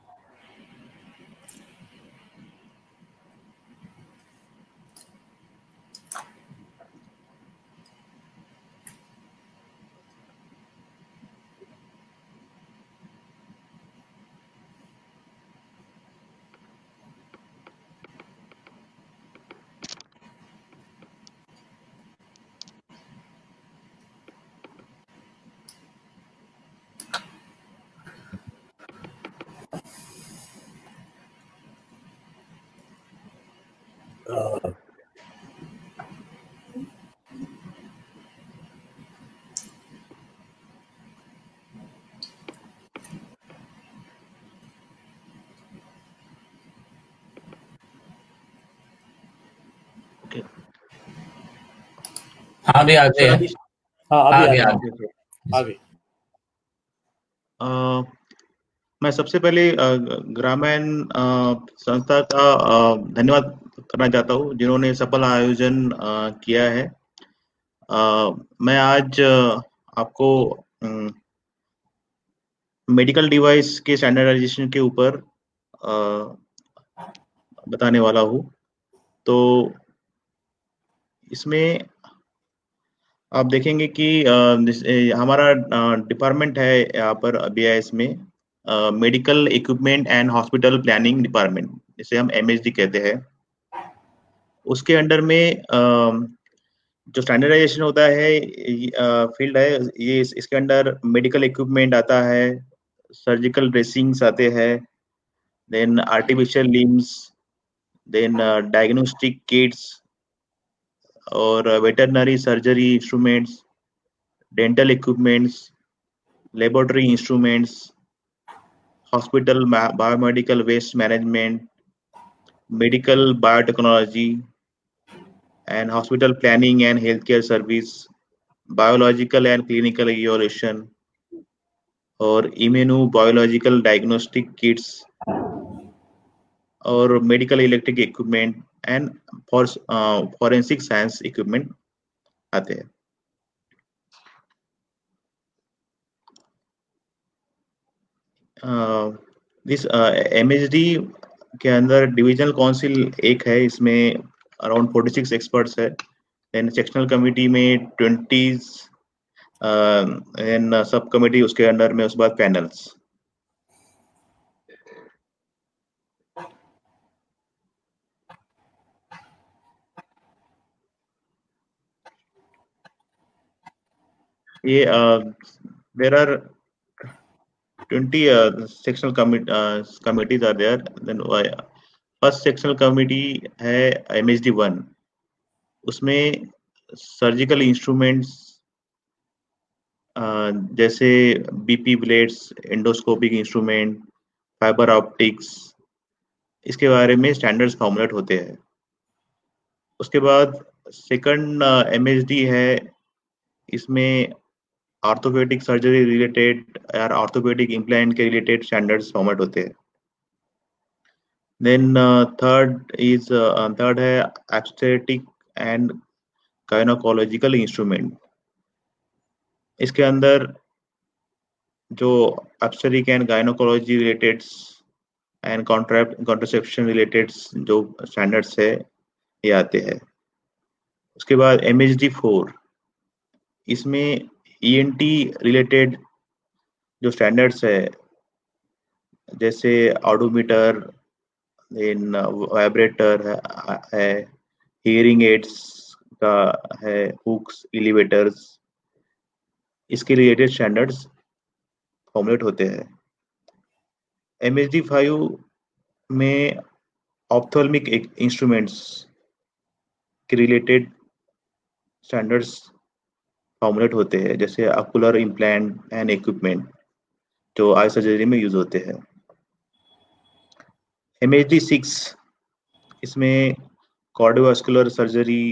अभी आ गए। मैं सबसे पहले ग्रामायण संस्था का धन्यवाद करना चाहता हूँ जिन्होंने सफल आयोजन किया है। मैं आज आपको मेडिकल डिवाइस के स्टैंडर्डाइजेशन के ऊपर बताने वाला हूँ। तो इसमें आप देखेंगे कि हमारा डिपार्टमेंट है यहाँ पर बीआईएस में, medical equipment and hospital planning department, जिसे हम एमएचडी कहते हैं। उसके अंडर में जो स्टैंडर्डाइजेशन होता है फील्ड है ये, इसके अंडर मेडिकल इक्विपमेंट आता है, सर्जिकल ड्रेसिंग्स आते हैं, then artificial limbs, then diagnostic kits और veterinary surgery instruments, dental equipments, laboratory instruments, hospital biomedical waste management, medical biotechnology and hospital planning and health care service, biological and clinical evaluation और immuno biological diagnostic kits और medical electric equipment and forensic science equipment आते हैं। This MHD के अंदर divisional council एक है, इसमें around 46 experts है, देन सेक्शनल कमेटी में 20 एंड सब कमेटी उसके अंडर में, उसके बाद पैनल्स। ये there are 20 sectional committees are there. Then first sectional committee है MHD 1, उसमें सर्जिकल इंस्ट्रूमेंट्स जैसे BP blades, endoscopic instrument, fibre optics, इसके बारे में स्टैंडर्ड्स फॉर्मुलेट होते हैं। उसके बाद सेकंड MHD है, इसमें आर्थोपेडिक सर्जरी रिलेटेड या आर्थोपेडिक इम्प्लांट के रिलेटेड स्टैंडर्ड्स फॉर्मेट होते हैं। देन थर्ड है एब्स्थेटिक एंड गायनोकोलॉजिकल इंस्ट्रूमेंट, इसके अंदर जो obstetric and gynaecology relateds and contraception relateds जो स्टैंडर्ड्स है ये आते हैं। उसके बाद MHD 4, इसमें ENT रिलेटेड जो स्टैंडर्ड्स है जैसे ऑडोमीटर, देन वाइब्रेटर है, हियरिंग एड्स का है, हुक्स, एलिवेटर्स, इसके रिलेटेड स्टैंडर्ड्स फॉर्मुलेट होते हैं। MHD 5 में ऑप्थेल्मिक इंस्ट्रूमेंट्स के रिलेटेड स्टैंडर्ड्स फॉर्मुलेट होते हैं, जैसे ऑक्युलर इम्प्लांट एंड इक्विपमेंट जो आई सर्जरी में यूज होते हैं। MHD 6, इसमें कार्डियोवास्कुलर सर्जरी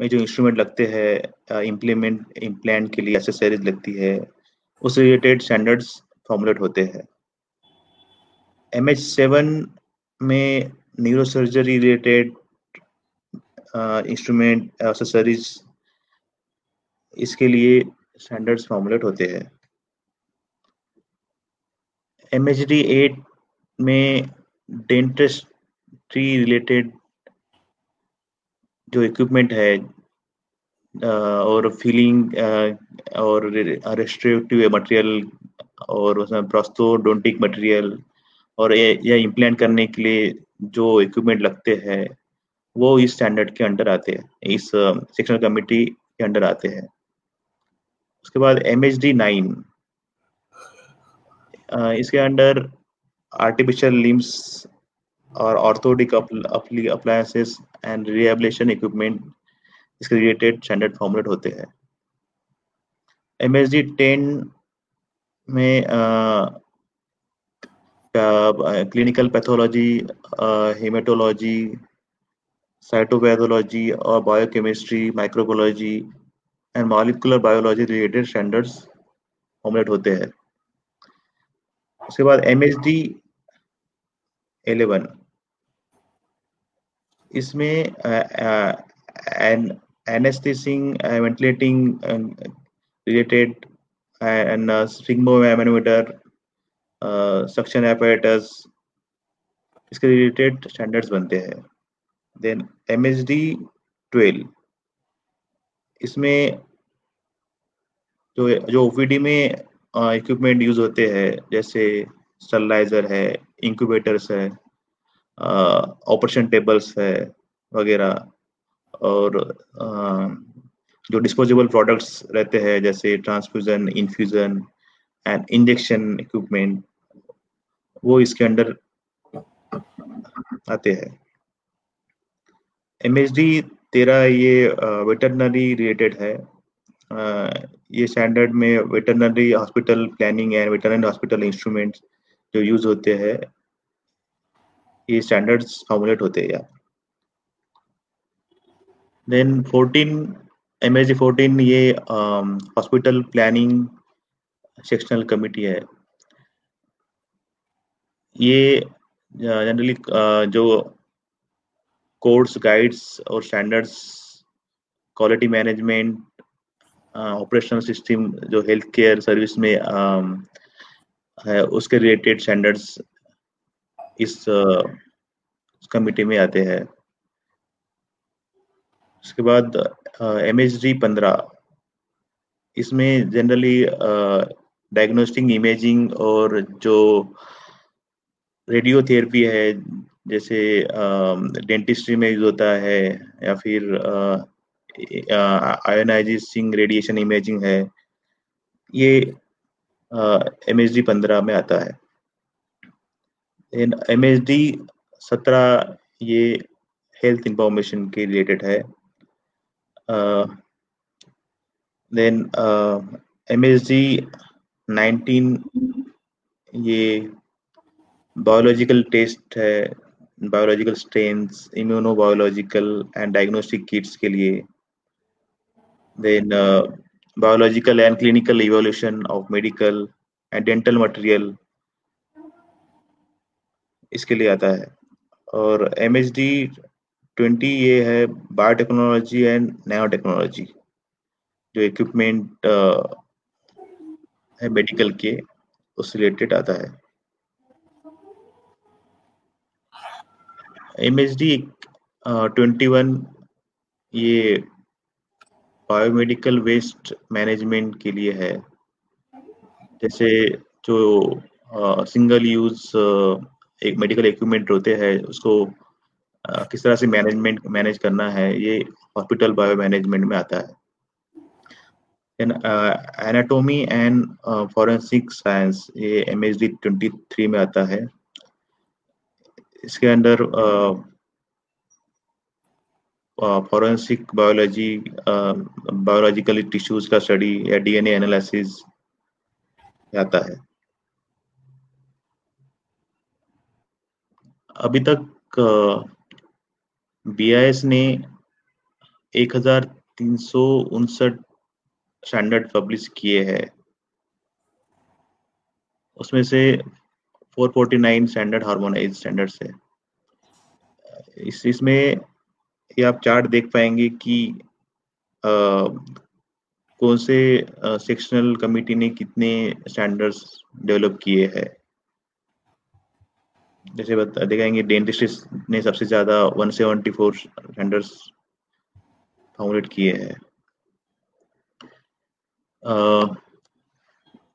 में जो इंस्ट्रूमेंट लगते हैं, इम्प्लांट के लिए एक्सेसरीज लगती है, उस रिलेटेड स्टैंडर्ड्स फॉर्मुलेट होते हैं। MH 7 में neuro surgery related instrument accessories, इसके लिए स्टैंडर्ड्स फॉर्मुलेट होते हैं। MHD 8 में डेंटिस्ट्री रिलेटेड जो इक्विपमेंट है और फीलिंग और रेस्ट्रिक्टिव मटेरियल और उसमें प्रोस्थोडोंटिक मटेरियल और या इम्प्लांट करने के लिए जो इक्विपमेंट लगते हैं वो इस स्टैंडर्ड के अंडर आते हैं, इस सेक्शनल कमेटी के अंडर आते हैं। उसके बाद MHD 9, इसके अंडर आर्टिफिशियल लिम्स और orthotic appliances and rehabilitation equipment, इसके रिलेटेड स्टैंडर्ड फॉर्मुलेट होते हैं। MHD 10 में क्लिनिकल पैथोलॉजी, हेमेटोलॉजी, साइटोपैथोलॉजी और biochemistry, microbiology and molecular biology related standards formulate होते हैं। उसके बाद MHD 11, इसमें anaesthetising ventilating related and sphygmomanometer, suction apparatus, इसके रिलेटेड स्टैंडर्ड्स बनते हैं। देन MHD 12, इसमें जो OPD में इक्विपमेंट यूज होते हैं जैसे स्टरलाइजर है, इंक्यूबेटर्स है, ऑपरेशन टेबल्स है वगैरह, और जो डिस्पोजेबल प्रोडक्ट्स रहते हैं जैसे transfusion, infusion and injection equipment, वो इसके अंडर आते हैं। MHD 13 ये वेटरनरी रिलेटेड है, ये स्टैंडर्ड में veterinary hospital planning and veterinary hospital instruments जो यूज होते हैं, ये स्टैंडर्ड्स फॉर्मुलेट होते हैं। या देन 14 MHD 14 ये हॉस्पिटल प्लानिंग सेक्शनल कमेटी है, ये जनरली जो कोड्स, गाइड्स और standards quality management, operational system जो हेल्थ केयर सर्विस में है उसके रिलेटेड स्टैंडर्ड्स इस कमिटी में आते हैं। उसके बाद MHD 15, इसमें जनरली डायग्नोस्टिक इमेजिंग और जो रेडियोथेरेपी है जैसे डेंटिस्ट्री में यूज होता है या फिर आयोनाइजिंग रेडिएशन इमेजिंग है, ये MHD 15 में आता है। MHD 17 ये हेल्थ इंफॉर्मेशन के रिलेटेड है। देन MHD 19 ये बायोलॉजिकल टेस्ट है, biological strains, immunobiological and diagnostic kits के लिए। Then biological and clinical evolution of medical and dental material इसके लिए आता है। और MHD 20 ये है बायोटेक्नोलॉजी एंड नैनो टेक्नोलॉजी, जो इक्विपमेंट है मेडिकल के, उस रिलेटेड आता है। MHD 21 ये बायोमेडिकल वेस्ट मैनेजमेंट के लिए है, जैसे जो सिंगल यूज एक मेडिकल इक्विपमेंट होते हैं उसको किस तरह से मैनेज करना है, ये हॉस्पिटल बायो मैनेजमेंट में आता है। एनाटॉमी एंड फॉरेंसिक साइंस ये MHD 23 में आता है। इसके अंदर फॉरेंसिक बायोलॉजी, बायोलॉजिकल टिश्यूज का स्टडी या DNA एनालिसिस आता है। अभी तक BIS ने 1359 स्टैंडर्ड पब्लिश किए हैं, उसमें से 449 स्टैंडर्ड हार्मोनाइज स्टैंडर्ड्स है। इसमें ये आप चार्ट देख पाएंगे कि कौन से सेक्शनल कमिटी ने कितने स्टैंडर्ड्स डेवलप किए हैं। जैसे दिखाएंगे डेंटिस्ट्री ने सबसे ज्यादा 174 स्टैंडर्ड्स फॉर्मुलेट किए हैं।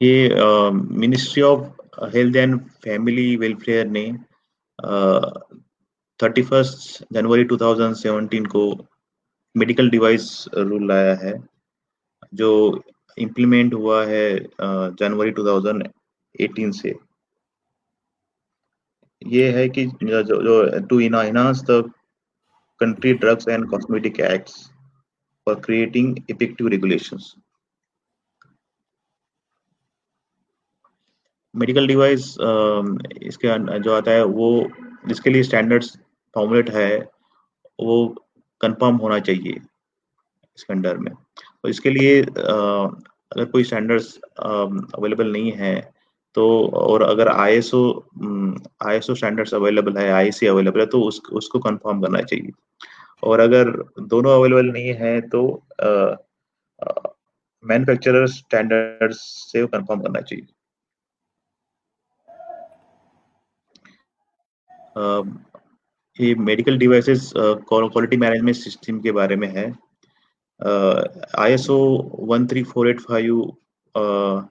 ये ministry of health and family welfare ने 31 जनवरी 2017 को मेडिकल डिवाइस रूल लाया है, जो इम्प्लीमेंट हुआ है जनवरी 2018 से। ये है कि जो to enhance the country drugs and cosmetic acts for creating effective regulations. Medical device इसके जो आता है वो, जिसके लिए स्टैंडर्ड्स फॉर्मुलेट है वो कंफर्म होना चाहिए इसके अंडर में, और इसके लिए अगर कोई स्टैंडर्ड्स अवेलेबल नहीं है तो, और अगर ISO स्टैंडर्ड्स अवेलेबल है, ISI अवेलेबल है तो उसको कंफर्म करना चाहिए। और अगर दोनों अवेलेबल नहीं है तो मैन्युफैक्चरर स्टैंडर्ड्स से कंफर्म करना चाहिए। ये medical devices quality management system के बारे में है। ISO 13485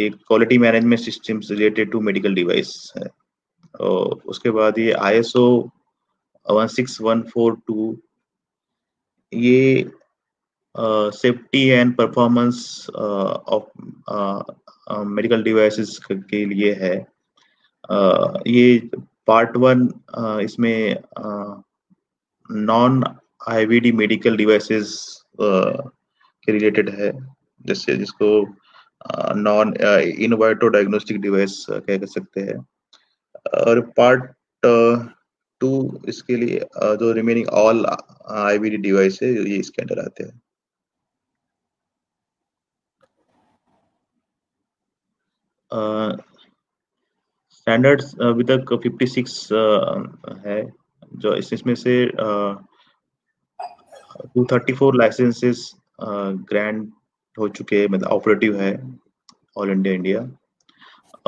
एक quality management system related to medical device है। और उसके बाद ये ISO 16142 ये safety and performance of medical devices के लिए है। ये Part 1 इसमें नॉन IVD मेडिकल डिवाइसेस के रिलेटेड है, जैसे जिसको non in vitro diagnostic device कह कर सकते हैं। और Part 2 इसके लिए जो रिमेनिंग ऑल IVD डिवाइस है ये इसके अंदर आते हैं। स्टैंडर्ड्स अभी तक 56 है, जो इसमें से 234 लाइसेंसेस ग्रांट हो चुके हैं, मतलब ऑपरेटिव है ऑल इंडिया।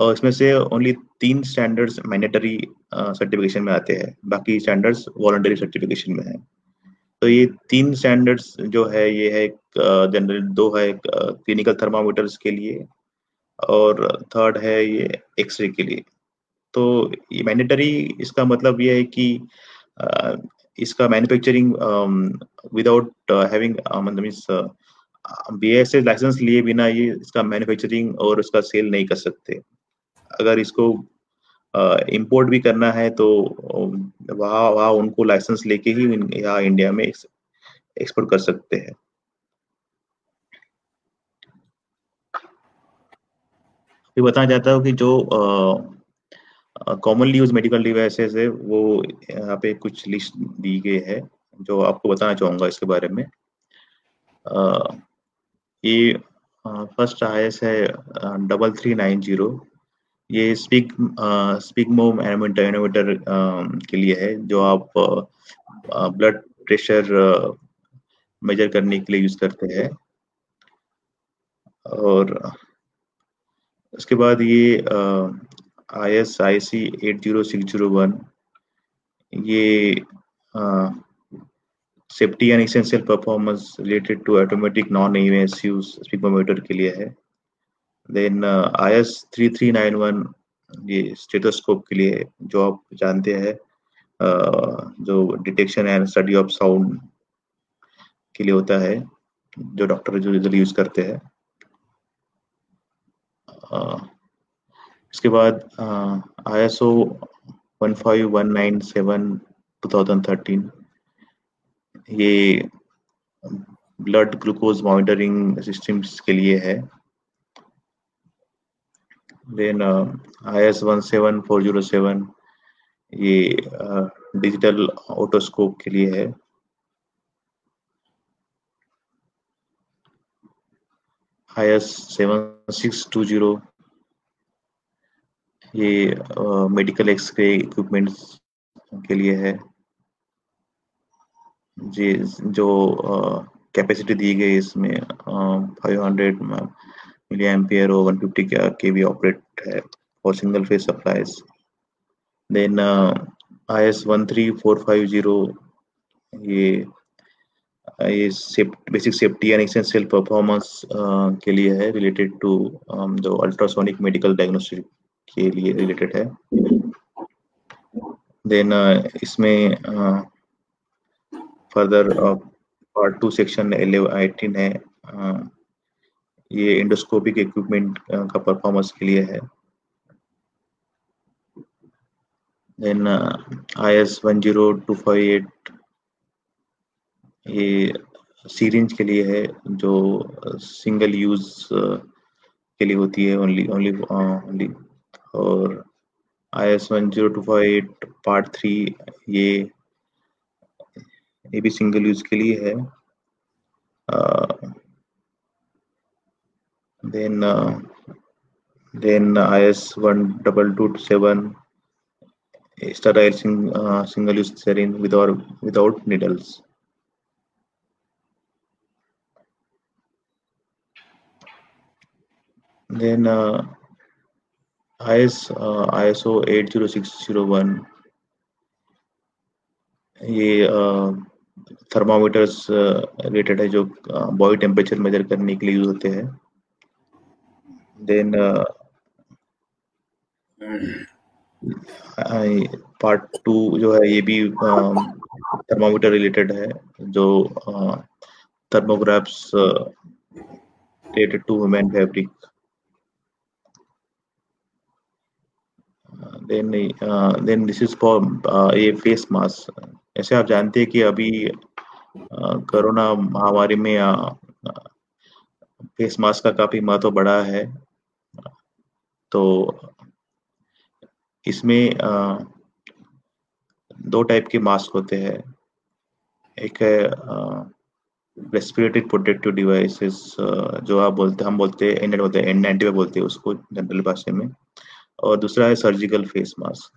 इसमें से ओनली 3 स्टैंडर्ड्स मैंडेटरी सर्टिफिकेशन में आते हैं, बाकी स्टैंडर्ड्स वॉलंटरी सर्टिफिकेशन में है। तो ये 3 स्टैंडर्ड्स जो है ये है, एक जनरल 2 है क्लिनिकल थर्मामीटर्स के लिए और 3rd है ये एक्सरे के लिए। तो ये मैंडेटरी, इसका मतलब ये है कि इसका manufacturing without having means BS licence लिए बिना ये इसका मैन्युफैक्चरिंग और इसका सेल नहीं कर सकते। अगर इसको इंपोर्ट भी करना है तो वहाँ उनको लाइसेंस लेके ही यहाँ इंडिया में एक्सपोर्ट कर सकते हैं। ये बताना चाहता हूँ कि जो कॉमनली यूज मेडिकल डिवाइसेस है वो यहाँ पे कुछ लिस्ट दी गई है जो आपको बताना चाहूँगा इसके बारे में। ये फर्स्ट आईएस है 3390, ये स्पिगमो मैनोमीटर के लिए है जो आप ब्लड प्रेशर मेजर करने के लिए यूज करते हैं। और उसके बाद ये ISIC 80601, ये safety and essential performance related to automatic non invasive sphygmomanometer के लिए है। देन IS 3391 ये स्टेथोस्कोप के लिए जो आप जानते हैं जो detection and study of sound के लिए होता है, जो डॉक्टर जो यूजुअली यूज करते हैं। इसके बाद ISO 15197 2013 ये ब्लड ग्लूकोज मॉनिटरिंग सिस्टम्स के लिए है। देन IS 17407 ये डिजिटल ऑटोस्कोप के लिए है। IS 7620 ये मेडिकल एक्सरे इक्विपमेंट्स के लिए है। जी जो कैपेसिटी दी गई इसमें 500 mA और 150 kV ऑपरेट है और single phase supplies. Then IS 13450 ये basic safety and essential performance के लिए है, रिलेटेड टू जो अल्ट्रासोनिक मेडिकल डायग्नोस्टिक के लिए रिलेटेड है। देन इसमें फर्दर पार्ट 2 सेक्शन 11-18 है, ये एंडोस्कोपिक इक्विपमेंट का परफॉर्मेंस के लिए है। देन IS 10258 ये सीरिंज के लिए है जो सिंगल यूज के लिए होती है ओनली। और IS 10258 पार्ट 3 ये भी सिंगल यूज के लिए है। Then IS 1227 sterile single use syringe without needles. Then ISO 80601 ये थर्मामीटर्स रिलेटेड है जो बॉडी टेम्परेचर मेजर करने के लिए यूज होते हैं। देन पार्ट 2 जो है ये भी थर्मामीटर रिलेटेड है जो thermographs related to human fabric. Then this is for ये फेस मास्क। ऐसे आप जानते हैं कि अभी कोरोना महामारी में फेस मास्क का काफी महत्व बढ़ा है। तो इसमें 2 टाइप के मास्क होते हैं, एक है रेस्पिरेटरी प्रोटेक्टिव डिवाइसेस जो आप बोलते हम बोलते हैं N95 बोलते हैं उसको जनरल भाषा में, और दूसरा है सर्जिकल फेस मास्क।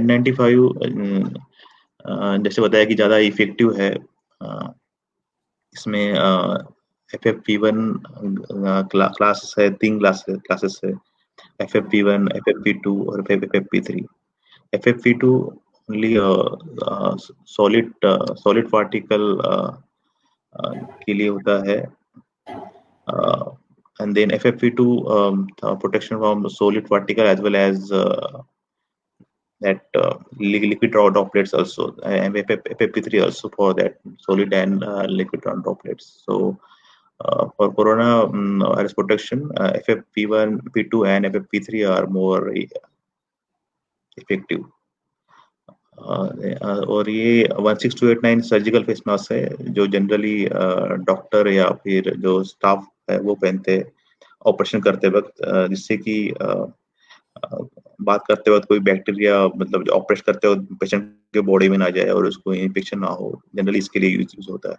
N95 जैसे बताया कि ज़्यादा इफेक्टिव है। इसमें FFP1 क्लासेस है, 3 क्लासेस है FFP1, FFP2 or FFP3. FFP2 only solid particle के लिए होता है, and then FFP2 protection from solid particle as well as that liquid droplets also, and FFP3 also for that solid and liquid droplets. So for corona virus protection, FFP1, P2 and FFP3 are more effective. और ये 16289 surgical face mask है जो generally doctor या फिर जो staff है वो पहनते ऑपरेशन करते वक्त, जिससे कि बात करते वक्त कोई बैक्टीरिया मतलब ऑपरेट करते वक्त पेशेंट के बॉडी में ना जाए और उसको इन्फेक्शन ना हो, जनरली इसके लिए यूज होता है।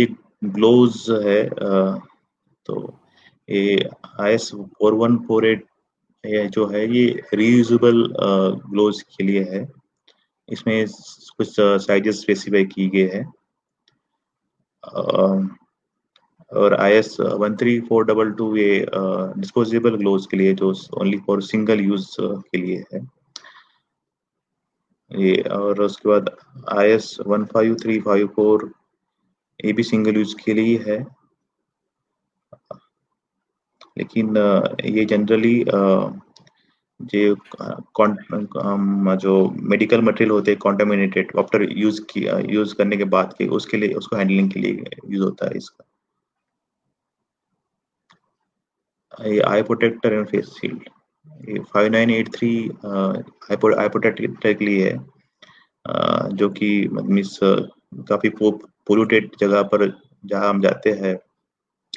ये ग्लोव्स है, तो ये IS 4148 ये जो है ये रीयूजेबल ग्लोव्स के लिए है, इसमें कुछ साइजेस स्पेसिफाई की गए हैं। और IS 13422 ये डिस्पोजेबल ग्लोव्स के लिए जो ओनली फॉर सिंगल यूज के लिए है ये। और उसके बाद IS 15354 ये भी सिंगल यूज के लिए है, लेकिन ये जनरली जो मेडिकल मटेरियल होते हैं कॉन्टामिनेटेड आफ्टर यूज करने के बाद के उसके लिए उसको हैंडलिंग के लिए यूज होता है इसका। ये eye protector and face shield ये 5983 आई प्रोटेक्टर के लिए है, जो कि मीन्स काफी पोल्यूटेड जगह पर जहाँ हम जाते हैं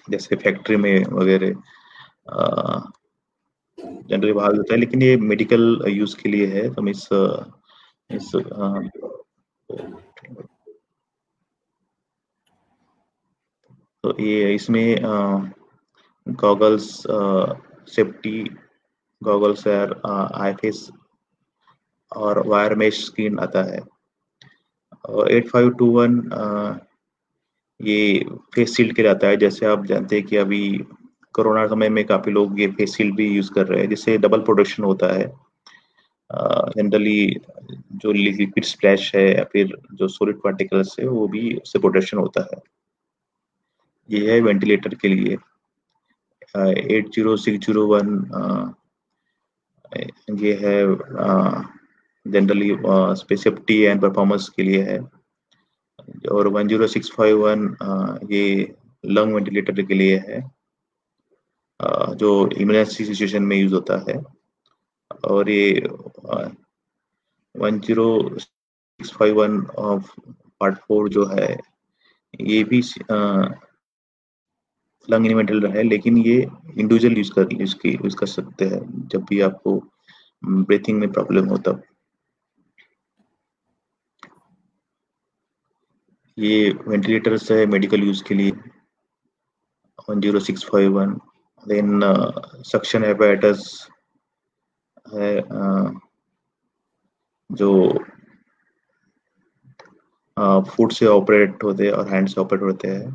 जैसे फैक्ट्री में वगैरह जनरली बाहर होता है, लेकिन ये मेडिकल यूज के लिए है। तो इस तो ये इसमें गॉगल्स सेफ्टी गॉगल्स है, आई फेस और वायर मेश स्क्रीन आता है। और 8521 ये फेस शील्ड के रहता है, जैसे आप जानते हैं कि अभी कोरोना समय में काफी लोग ये फेस शील्ड भी यूज कर रहे हैं, जिससे डबल प्रोटेक्शन होता है। जनरली जो लिक्विड स्प्लैश है या फिर जो सॉलिड पार्टिकल्स है वो भी उससे प्रोटेक्शन होता है। ये है वेंटिलेटर के लिए 80601 ये है जनरली सेफ्टी एंड परफॉर्मेंस के लिए है। और 10651 ये लंग वेंटिलेटर के लिए है, जो इमरजेंसी सिचुएशन में यूज होता है। और ये 10651 ऑफ पार्ट 4 जो है ये भी लंग वेंटिलेटर है, लेकिन ये इंडिविजुअल यूज कर सकते हैं जब भी आपको ब्रीथिंग में प्रॉब्लम हो तब। ये वेंटिलेटर्स है मेडिकल यूज के लिए 10651। देन सक्शन एपरेटस है, जो फुट से ऑपरेट होते हैं और हैंड से ऑपरेट होते हैं।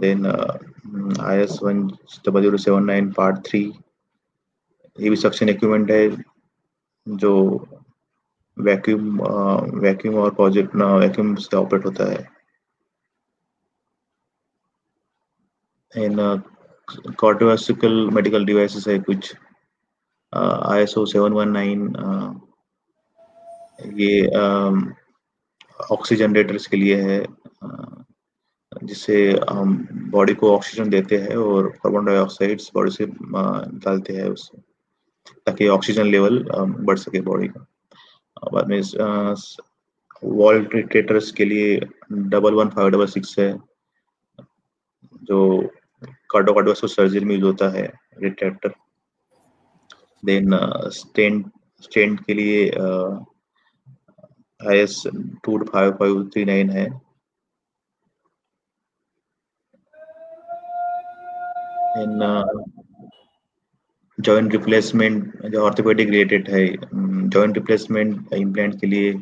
देन IS 10079 पार्ट 3 ये भी सक्शन इक्विपमेंट है, जो वैक्यूम और प्रोजेक्ट वैक्यूम से ऑपरेट होता है। कार्डियोवैस्कुलर मेडिकल डिवाइसेस है कुछ, ISO 719 ये ऑक्सीजन जनरेटर्स के लिए है, जिससे हम बॉडी को ऑक्सीजन देते हैं और कार्बन डाइऑक्साइड बॉडी से निकालते हैं उससे, ताकि ऑक्सीजन लेवल बढ़ सके बॉडी का। बाद में वॉल ट्रीटर्स के लिए 11566 है, जो कार्डियोवैस्कुलर सर्जरी में यूज होता है रिट्रैक्टर। देन स्टेंट के लिए IS 25539 है। देन जॉइंट रिप्लेसमेंट जो ऑर्थोपेडिक रिलेटेड है, जॉइंट रिप्लेसमेंट इम्प्लांट के लिए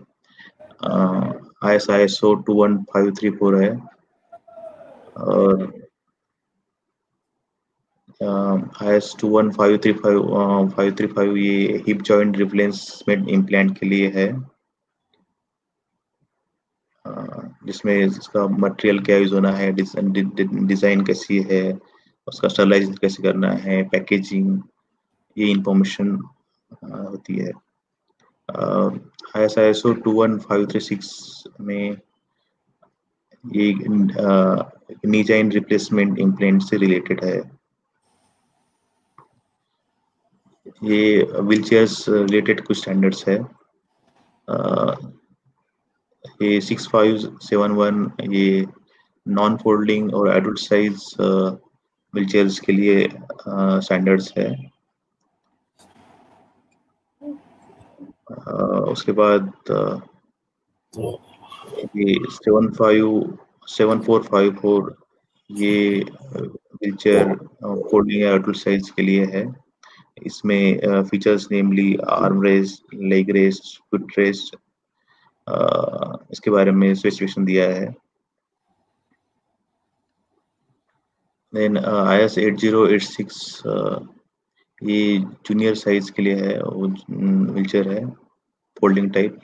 ISO 21534 है। और IS 21535 ये हिप जॉइंट रिप्लेसमेंट इम्प्लांट के लिए है, जिसमें इसका मटेरियल क्या यूज होना है, डिजाइन कैसी है, उसका स्टरलाइज कैसे करना है, पैकेजिंग, ये इंफॉर्मेशन होती है। ISO 21536 में ये नी जॉइंट रिप्लेसमेंट इम्प्लांट से रिलेटेड है। ये व्हीलचेयर्स रिलेटेड कुछ स्टैंडर्ड्स है। ये 6571 ये नॉन फोल्डिंग और एडल्ट साइज व्हीलचेयर्स के लिए स्टैंडर्ड्स है। उसके बाद ये 74745 ये व्हीलचेयर फोल्डिंग या एडल्ट साइज के लिए है। इसमें features namely arm rest, leg rest, foot rest, इसके बारे में स्पेसिफिकेशन दिया है। देन IS 8086 ये जूनियर साइज के लिए है, वो व्हीलचेयर है फोल्डिंग टाइप।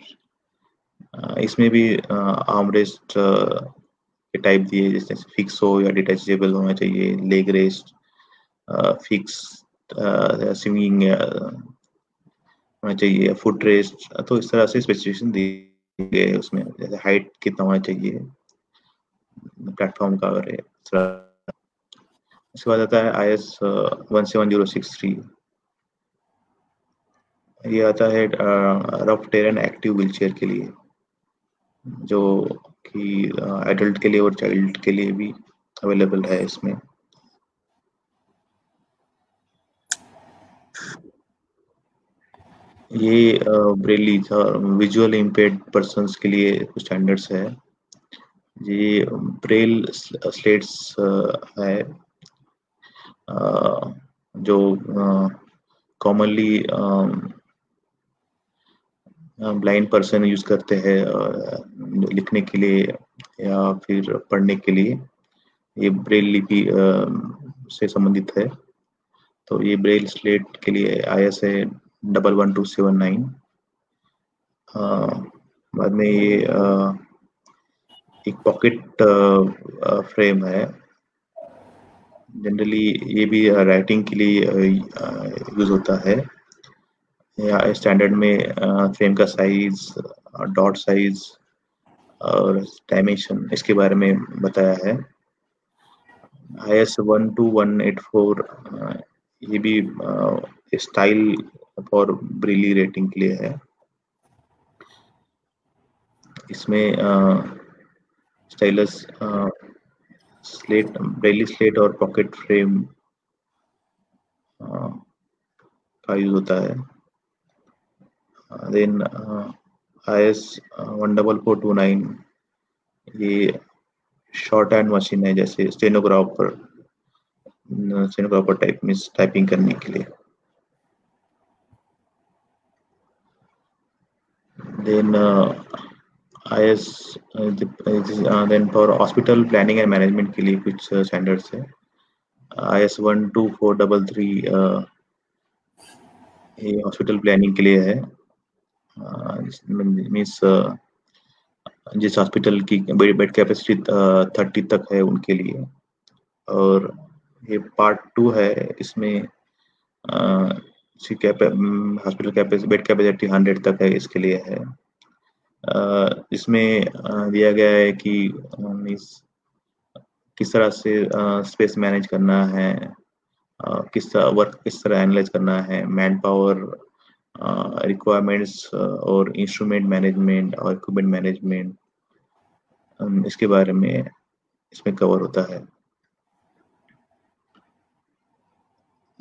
इसमें भी आर्म रेस्ट के टाइप दिए, जैसे फिक्स हो या डिटैचेबल होना चाहिए, लेग रेस्ट फिक्स स्विंगिंग होना चाहिए, फुट रेस्ट, तो इस तरह से स्पेसिफिकेशन दिए गए है उसमें, जैसे हाइट कितना होना चाहिए प्लेटफॉर्म का वगैरह। इसके बाद आता है IS 17063, ये आता है रफ टेरन एक्टिव व्हीलचेयर के लिए, जो कि एडल्ट के लिए और चाइल्ड के लिए भी अवेलेबल है इसमें। ये ब्रेली विजुअल इम्पेयर्ड पर्संस के लिए कुछ स्टैंडर्ड्स है। ये ब्रेल स्लेट्स है जो कॉमनली ब्लाइंड पर्सन यूज करते हैं लिखने के लिए या फिर पढ़ने के लिए। ये ब्रेल लिपि से संबंधित है, तो ये ब्रेल स्लेट के लिए IS 11279। बाद में ये एक पॉकेट फ्रेम है, जनरली ये भी राइटिंग के लिए यूज होता है। या स्टैंडर्ड में फ्रेम का साइज, डॉट साइज और डायमेंशन इसके बारे में बताया है। IS 12184 ये भी स्टाइल फॉर ब्रेली रेटिंग के लिए है। इसमें स्टाइलस स्लेट, ब्रेली स्लेट और पॉकेट फ्रेम का यूज होता है। देन IS 14429 ये शॉर्ट हैंड मशीन है, जैसे स्टेनोग्राफर टाइप में टाइपिंग करने के लिए। Then then for hospital planning and management के लिए कुछ स्टैंडर्ड्स है। IS 12433 ये हॉस्पिटल प्लानिंग के लिए है। मीन्स जिस हॉस्पिटल की बेड कैपेसिटी 30 तक है उनके लिए। और ये पार्ट 2 है, इसमें हॉस्पिटल बेड कैपेसिटी 100 तक है, इसके लिए है। इसमें दिया गया है कि किस तरह से स्पेस मैनेज करना है, किस तरह वर्क एनालाइज करना है, मैन पावर रिक्वायरमेंट्स और इंस्ट्रूमेंट मैनेजमेंट और इक्विपमेंट मैनेजमेंट, इसके बारे में इसमें कवर होता है।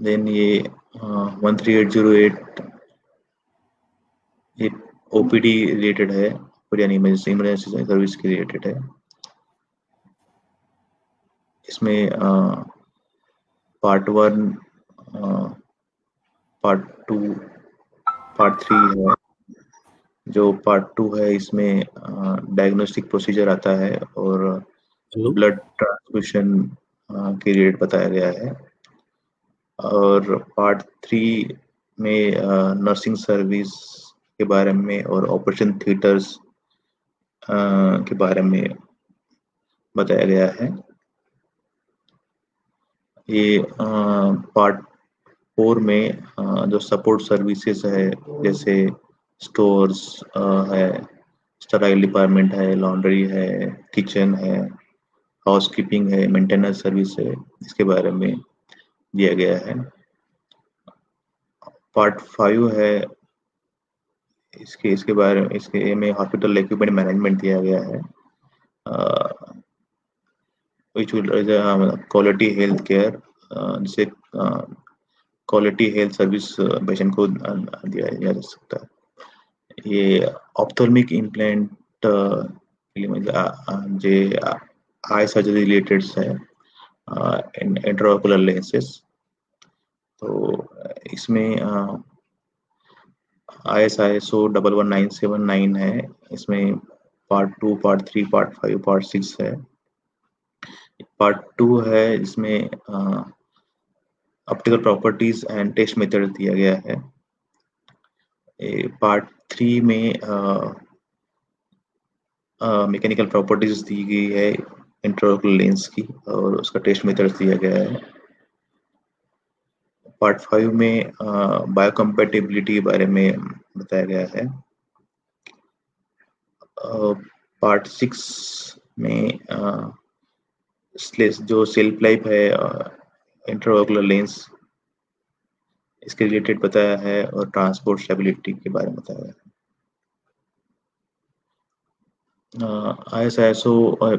देन ये 13808 ये OPD रिलेटेड है, यानी इमरजेंसी सर्विस के रिलेटेड है। इसमें पार्ट 1, पार्ट 2, पार्ट 3 है। जो पार्ट 2 है इसमें डायग्नोस्टिक प्रोसीजर आता है और ब्लड ट्रांसफ्यूजन के रिलेटेड बताया गया है। और पार्ट 3 में नर्सिंग सर्विस के बारे में और ऑपरेशन थिएटर्स के बारे में बताया गया है। ये पार्ट 4 में जो सपोर्ट सर्विसेज है जैसे स्टोर्स है, स्टराइल डिपार्टमेंट है, लॉन्ड्री है, किचन है, हाउसकीपिंग है, मेंटेनेंस सर्विस है, इसके बारे में दिया गया है। पार्ट 5 है इसके में हॉस्पिटल इक्विपमेंट मैनेजमेंट दिया गया है, which will quality health care, जिसे क्वालिटी हेल्थ सर्विस पेशेंट को दिया जा सकता है। ये ऑप्थोल्मिक इम्प्लांट जे आई सर्जरी रिलेटेड है, इंट्राओकुलर लेंसेस, तो इसमें ISI ISO 11979 है। इसमें पार्ट 2, पार्ट 3, पार्ट 5, पार्ट 6 है। पार्ट 2 है इसमें optical properties and test method दिया गया है। पार्ट 3 में मैकेनिकल प्रॉपर्टीज दी गई है इंट्राओकुलर लेंस की और उसका टेस्ट मेथड दिया गया है। पार्ट 5 में बायोकम्पेटेबिलिटी के बारे में बताया गया है। पार्ट 6 में जो सेल्फ लाइफ है इंट्राओकुलर लेंस, इसके रिलेटेड बताया है और ट्रांसपोर्ट स्टेबिलिटी के बारे में बताया है। ISISO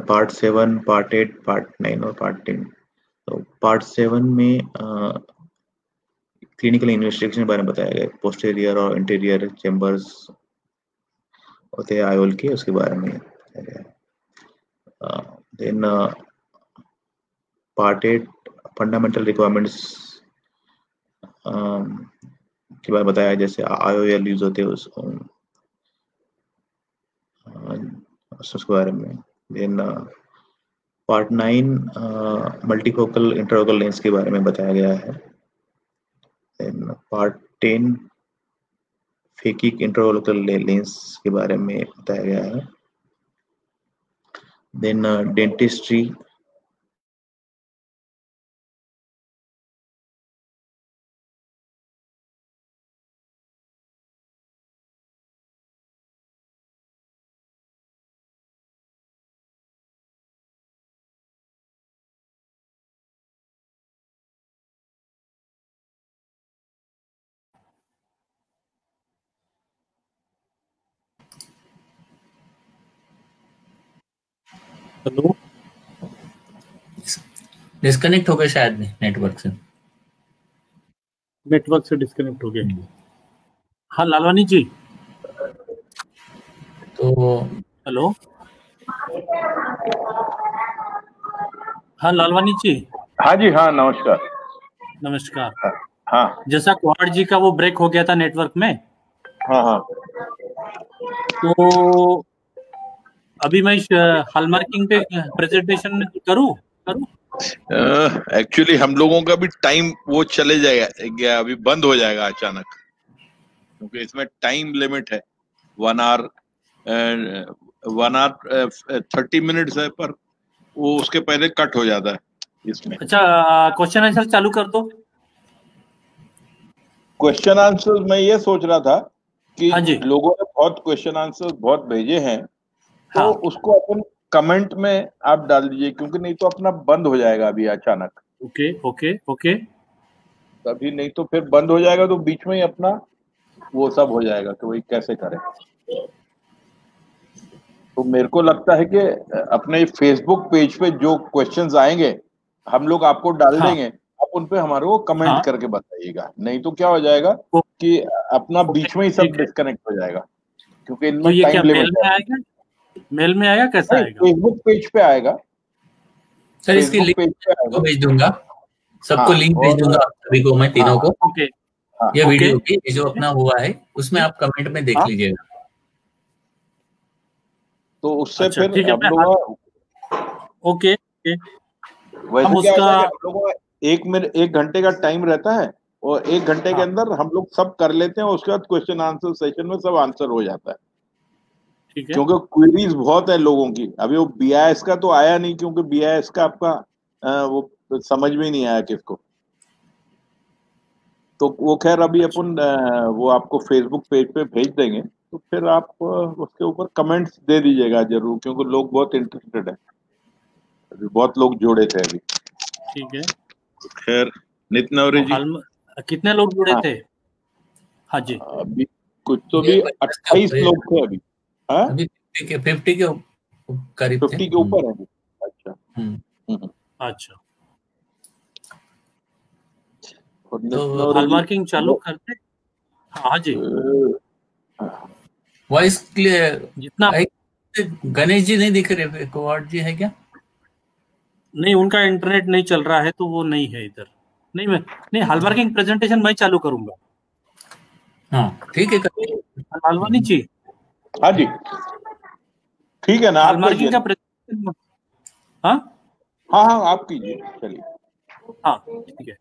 पार्ट 7, पार्ट 8, पार्ट 9 और पार्ट 10। तो पार्ट 7 में क्लिनिकल इन्वेस्टिगेशन के बारे में बताया गया, पोस्टेरियर और इंटीरियर चैम्बर्स होते हैं आयोल के, उसके बारे में बताया गया। देन पार्ट 8 फंडामेंटल रिक्वायरमेंट्स के बारे में बताया, जैसे आयोएल यूज होते हैं उसके बारे में। Then part 9 multifocal intraocular lens के बारे में बताया गया है। पार्ट 10 फेकिक इंट्राओकुलर लेंस के बारे में बताया गया है। देन डेंटिस्ट्री हेलो, डिस्कनेक्ट हो गए शायद नेटवर्क से डिस्कनेक्ट हो गए। हाँ लालवानी जी, तो हेलो, हाँ लालवानी जी, हाँ जी, हाँ नमस्कार। हाँ, जैसा कोहाड़ जी का वो ब्रेक हो गया था नेटवर्क में, हाँ, तो अभी मैं हॉलमार्किंग पे प्रेजेंटेशन करूं। एक्चुअली हम लोगों का भी टाइम वो चले जाएगा, अभी बंद हो जाएगा अचानक, क्योंकि इसमें टाइम लिमिट है 1 आवर 30 मिनट्स है, पर वो उसके पहले कट हो जाता है इसमें। अच्छा, क्वेश्चन आंसर चालू कर दो। क्वेश्चन आंसर मैं ये सोच रहा था कि लोगों ने बहुत क्वेश्चन आंसर बहुत भेजे हैं, तो उसको अपन कमेंट में आप डाल दीजिए, क्योंकि नहीं तो अपना बंद हो जाएगा अभी अचानक। ओके तभी, नहीं तो फिर बंद हो जाएगा, तो बीच में ही अपना वो सब हो जाएगा, तो वही कैसे करें। तो मेरे को लगता है कि अपने फेसबुक पेज पे जो क्वेश्चंस आएंगे हम लोग आपको डाल देंगे, आप उन पे हमारे को कमेंट करके बताइएगा, नहीं तो क्या हो जाएगा कि अपना बीच में ही सब डिस्कनेक्ट हो जाएगा, क्योंकि इनमें टाइम लिमिट। मेल में आएगा, कैसा आएगा? फेसबुक पेज पे आएगा सर, इसकी लिंक भेज दूंगा सबको, लिंक भेज दूंगा सभी को, मैं तीनों को। ये वीडियो की जो अपना हुआ है उसमें आप कमेंट में देख लीजिएगा, तो उससे फिर हम लोग हम उसका एक घंटे का टाइम रहता है और एक घंटे के अंदर हम लोग सब कर लेते हैं और उसके बाद क्वेश्चन आंसर सेशन में सब आंसर हो जाता है, ठीक है? क्योंकि क्वेरीज बहुत है लोगों की। अभी वो BIS का तो आया नहीं क्योंकि BIS का आपका वो समझ में नहीं आया किसको, तो वो खैर अभी अपन वो आपको फेसबुक पेज पे भेज देंगे, तो फिर आप उसके ऊपर कमेंट्स दे दीजिएगा जरूर, क्योंकि लोग बहुत इंटरेस्टेड है, अभी बहुत लोग जोड़े थे अभी, ठीक है? खैर नितनवरे जी कितने लोग जुड़े थे? हाँ जी अभी कुछ तो भी 28 लोग थे अभी, हाँ अभी 50 के करीब, 50 के ऊपर है। अच्छा अच्छा, तो हॉलमार्किंग चालू करते। हाँ जी वॉइस क्लियर जितना। गणेश जी नहीं दिख रहे, कोहाड़ जी है क्या? नहीं, उनका इंटरनेट नहीं चल रहा है तो वो नहीं है इधर। नहीं मैं नहीं, हॉलमार्किंग प्रेजेंटेशन मैं चालू करूंगा। हाँ ठीक है लालवानी जी। हाँ जी ठीक है ना, हॉलमार्किंग का प्रेजेंटेशन। हाँ हाँ हाँ आप कीजिए, चलिए। हाँ ठीक है,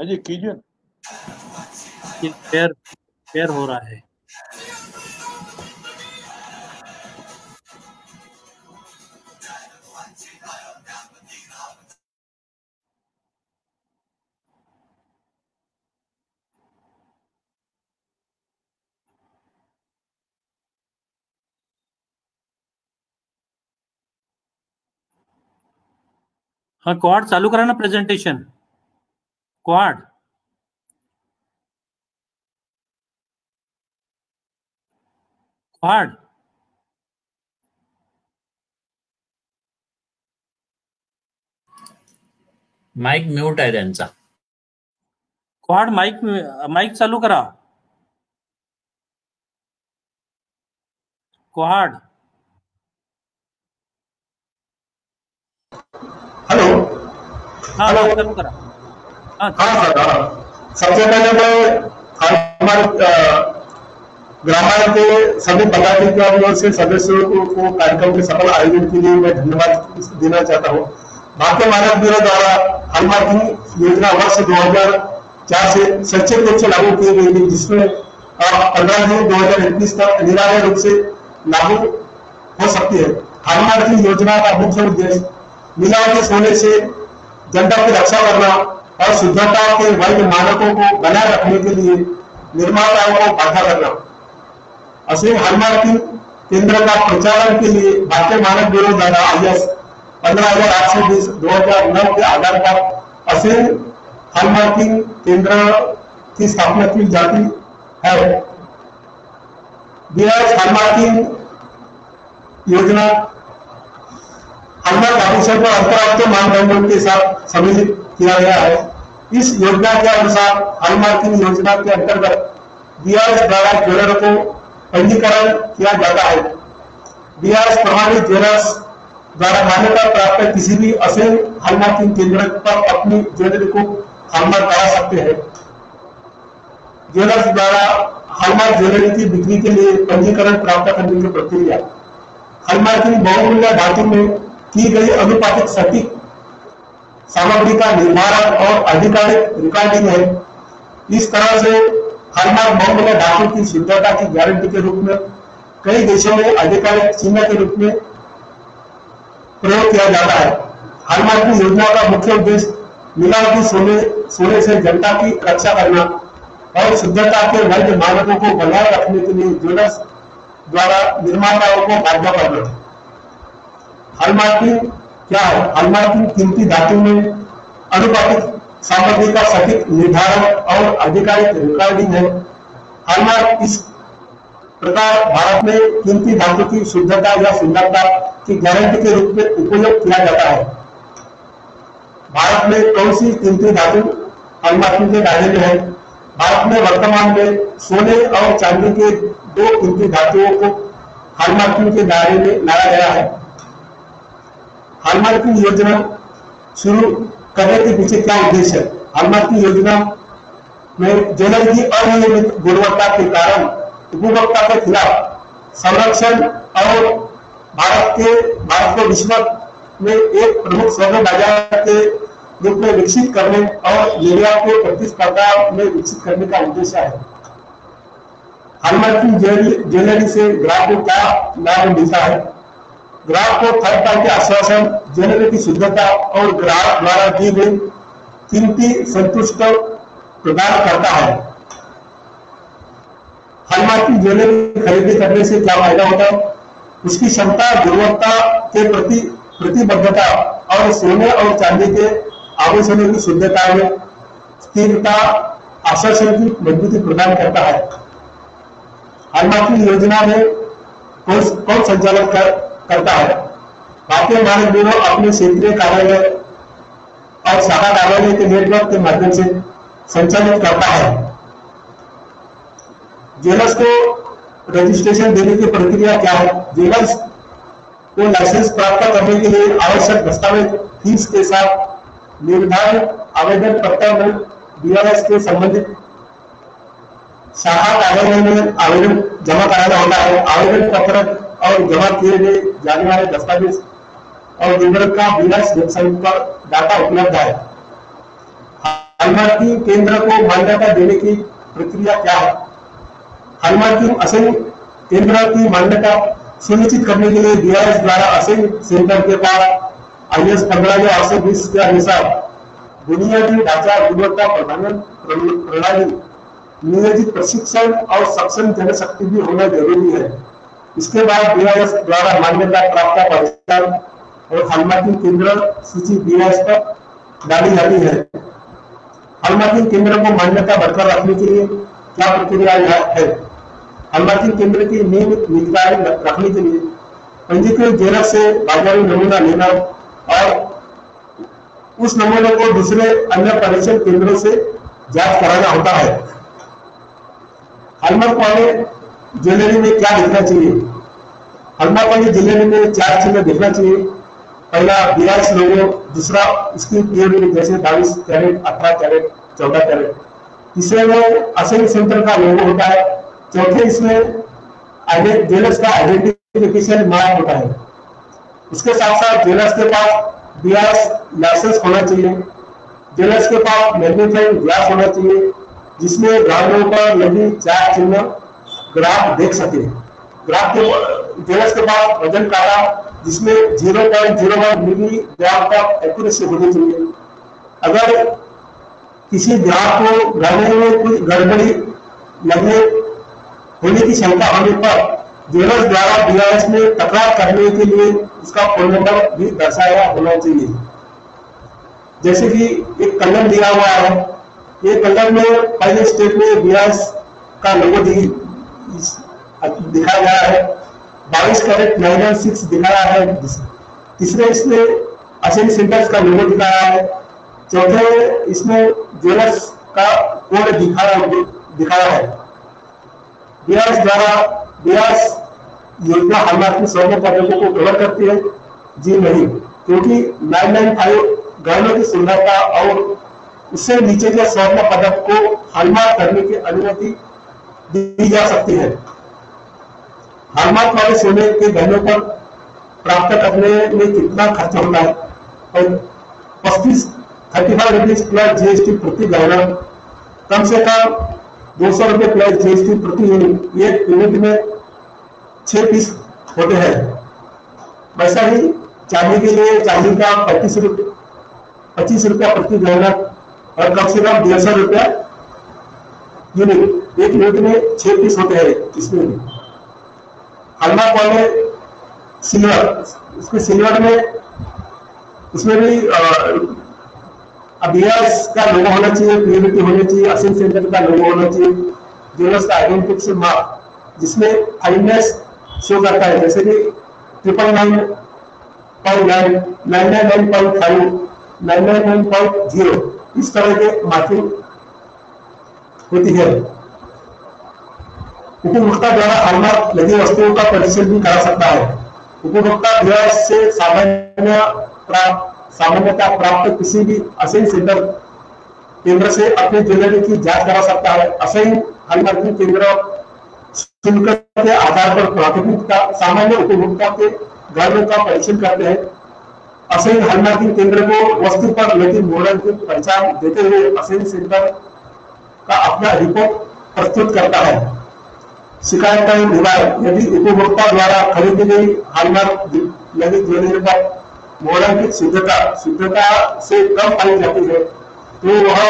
अजी कीजिए। ये शेयर हो रहा है। हाँ कोहाड़ चालू करा ना प्रेजेंटेशन। कोहाड़ कोहाड़ माइक म्यूट आहे त्यांचा। कोहाड़ माइक चालू करा। कोहाड़ हेलो। हाँ माइक चालू करा। हाँ सबसे पहले मैं ग्रामायण के सभी पदाधिकारियों और सदस्यों को कार्यक्रम के सफल आयोजन के लिए मैं धन्यवाद देना चाहता हूँ। भारतीय मानक ब्यूरो द्वारा हॉलमार्किंग योजना वर्ष 2004 से शैक्षिक रूप से लागू की गई थी, जिसमें 15 जून 2021 तक अनिवार्य रूप से लागू हो सकती है। हॉलमार्किंग योजना का मुख्य उद्देश्य मिलावटी सोने से जनता की रक्षा करना और शुद्धता के वैध मानकों को बनाए रखने के लिए निर्माताओं को बाधा करना। असली हॉलमार्किंग केंद्र का प्रचालन के लिए भारतीय मानक ब्यूरो द्वारा IS 15,820/2009 के आधार पर असली हॉलमार्किंग केंद्र की स्थापना की जाती है। BIS हॉलमार्किंग योजना अंतरराष्ट्रीय मानदंडों के साथ सम्मिलित किया गया है। इस योजना के अनुसार हॉलमार्किंग योजना के अंतर्गत BIS द्वारा ज्वेलर को पंजीकरण किया जाता है। BIS प्रमाणित ज्वेलर्स द्वारा मान्यता प्राप्त किसी भी असल हॉलमार्किंग केंद्र पर अपनी ज्वेलरी को हॉलमार्क करा सकते हैं। ज्वेलर्स द्वारा हॉलमार्क ज्वेलरी की बिक्री के लिए पंजीकरण प्राप्त करने की प्रक्रिया हॉलमार्किंग बहुमूल्य धातु में की गई अनुपातिक सटीक सामग्री का निर्धारण और आधिकारिक रिकॉर्डिंग है। इस तरह से हॉलमार्क बहुमूल्य धातु की शुद्धता की गारंटी के रूप में कई देशों में आधिकारिक चिन्ह के रूप में प्रयोग किया जाता है। हॉलमार्किंग योजना का मुख्य उद्देश्य मिलावटी सोने से जनता की रक्षा करना और शुद्धता के वैध मानकों को बनाए रखने के लिए ज्वेलर्स द्वारा निर्माताओं को बाध्य करना है। हॉलमार्किंग क्या है? हॉलमार्किंग कीमती धातु में अनुपातिक सामग्री का सटीक निर्धारण और आधिकारिक रिकॉर्डिंग है। हॉलमार्क इस प्रकार भारत में कीमती धातु की शुद्धता या सुंदरता की गारंटी के रूप में उपयोग किया जाता है। भारत में कौन सी कीमती धातु हॉलमार्किंग के दायरे में है? भारत में वर्तमान में सोने और चांदी के 2 कीमती धातुओं को हॉलमार्किंग के दायरे में लाया गया है। हॉलमार्किंग योजना शुरू करने के पीछे क्या उद्देश्य है। अनुमति योजना में जल की अनियमित गुणवत्ता के कारण उपभोक्ता के खिलाफ संरक्षण और भारत को विश्व में एक प्रमुख स्वर्ण बाजार के रूप में विकसित करने और निर्यात को प्रतिस्पर्धा में विकसित करने का उद्देश्य है। अनुमति ज्वेलरी से ग्राहक को क्या लाभ मिलता है। ग्राहक को थर्ड पार्टी आश्वासन, ज्वेलरी की शुद्धता और ग्राहक द्वारा दी गई कीमती संतुष्ट प्रदान करता है। हलमार्किंग ज्वेलरी खरीदी करने से क्या फायदा होता है। उसकी क्षमता, गुणवत्ता के प्रति प्रतिबद्धता और सोने और चांदी के आभूषणों की शुद्धता में स्थिरता, आकर्षण की मजबूती प्रदान करता है। हलमार्किंग योजना में कौन संचालन करता है। भारतीय मानक ब्यूरो अपने क्षेत्रीय कार्यालय और शाखा कार्यालय के नेटवर्क के माध्यम से संचालित करता है। ज्वेलर्स को रजिस्ट्रेशन देने की प्रक्रिया क्या है। ज्वेलर्स को लाइसेंस प्राप्त करने के लिए आवश्यक दस्तावेज फीस के साथ निर्धारित आवेदन पत्र में बीआरएस के संबंधित शाखा कार्यालय में आवेदन जमा कराना होता है। आवेदन पत्र और जमा किए गए जाने वाले दस्तावेज और विवरण का बीआरएस वेबसाइट पर डाटा उपलब्ध है। हॉलमार्किंग केंद्र को मान्यता देने की प्रक्रिया क्या है। हॉलमार्किंग असेंग केंद्र की मान्यता सुनिश्चित करने के लिए बीआरएस द्वारा असेंग सेंटर के पास IS 15/820 के अनुसार बुनियादी ढांचा गुणवत्ता प्रबंधन प्रणाली नियोजित प्रशिक्षण और सक्षम जनशक्ति भी होना जरूरी है। इसके बाद बीआरएस द्वारा मान्यता प्राप्त परीक्षण और हॉलमार्किंग केंद्र सूची बीआरएस पर डाली जाती है। हॉलमार्किंग केंद्र को मान्यता बरकरार रखने के लिए क्या प्रक्रिया है। हॉलमार्किंग केंद्र की नियमित निगरानी रखने के लिए पंजीकृत ज्वेलर से बाजारी नमूना लेना और उस नमूने को दूसरे अन्य परीक्षण केंद्रों से जांच कराना होता है। हॉलमार्क वाले ज्वेलरी में क्या देखना चाहिए। हॉलमार्क वाली ज्वेलरी में 4 चीजें देखना चाहिए। पहला BIS लोगो, दूसरा इसकी पीओडी जैसे 22 कैरेट, 18 कैरेट, 14 कैरेट। तीसरे में असेंग सेंटर का लोगो होता है। चौथे इसमें ज्वेलर्स का आइडेंटिफिकेशन मार्क होता है। उसके साथ साथ ज्वेलर्स के पास BIS लाइसेंस होना चाहिए। ज्वेलर्स के पास मैग्नीफाइंग ग्लास होना चाहिए जिसमें ग्राहकों पर लगी 4 चिन्ह ग्राहक देख सके। ज्वेलर्स के पास वजन काटा जिसमें 0.01 मिलीग्राम का एक्यूरेसी होनी चाहिए। अगर किसी ग्राहक को ग्रामीण में कोई गड़बड़ी लगने होने की क्षमता होने पर ज्वेलर्स द्वारा BIS में तकरार करने के लिए उसका फोन नंबर भी दर्शाया होना चाहिए। जैसे कि एक कलम दिया हुआ है, ये कलम में पहले स्टेप में BIS का लोगो दिखा गया है। 22 कैरेट 916 दिखाया है। तीसरे इसमें असेंग सेंटर्स का लोगो दिखाया है। चौथे इसमें ज्वेलर्स का कोड दिखाया है। BIS द्वारा BIS योजना हॉलमार्किंग स्वर्ण पदकों को कवर करती है जी नहीं, क्योंकि 995 गहनों की सुंदरता और उससे नीचे के स्वर्ण पदक को हॉलमार्क करने की अनुमति दी जा सकती है। हॉलमार्क वाले सोने के गहनों पर प्राप्त करने में कितना खर्च होता है और 35 रुपीज प्लस GST प्रति गहना, कम से कम 200 रुपये प्लस GST प्रति एक यूनिट में 6 पीस होते हैं। वैसा ही चांदी के लिए चांदी का 25 रुपया प्रति गहना और कम से कम 150 रुपया यूनिट, एक यूनिट में 6 पीस होते हैं। इसमें हॉलमार्क वाले सिल्वर में उसमें भी BIS का लोगो होना चाहिए, पीओडी होनी चाहिए, असेंग सेंटर का लोगो होना चाहिए, ज्वेलर्स का आइडेंटिफिकेशन मार्क जिसमें फाइनेस शो करता है जैसे कि 999.9, 999.5, 999.0, इस तरह के मार्किंग होती है। उपभोक्ता द्वारा हॉलमार्क लगी वस्तुओं का परीक्षण भी करा सकता है। उपभोक्ता BIS से सामान्य प्राप्त सामान्यतः प्राप्त किसी भी असिंग सिद्धर केंद्र से अपने ज्वेलरी की जांच करा सकता है। असिंग हलमार्किंग केंद्र शुल्क के आधार पर प्राथमिकता सामान्य उपभोक्ता के ग्राहकों का परीक्षण करते हैं। असिंग हलमार्किंग केंद्र को वस्तु पर लगी मॉडल की पहचान देते हुए असिंग सेंटर का अपना रिपोर्ट प्रस्तुत करता है। शिकायत का निवारण यदि उपभोक्ता द्वारा खरीदी गई हलमार्क लगी ज्वेलरी पर मॉडल की शुद्धता से कम पाई जाती है तो वह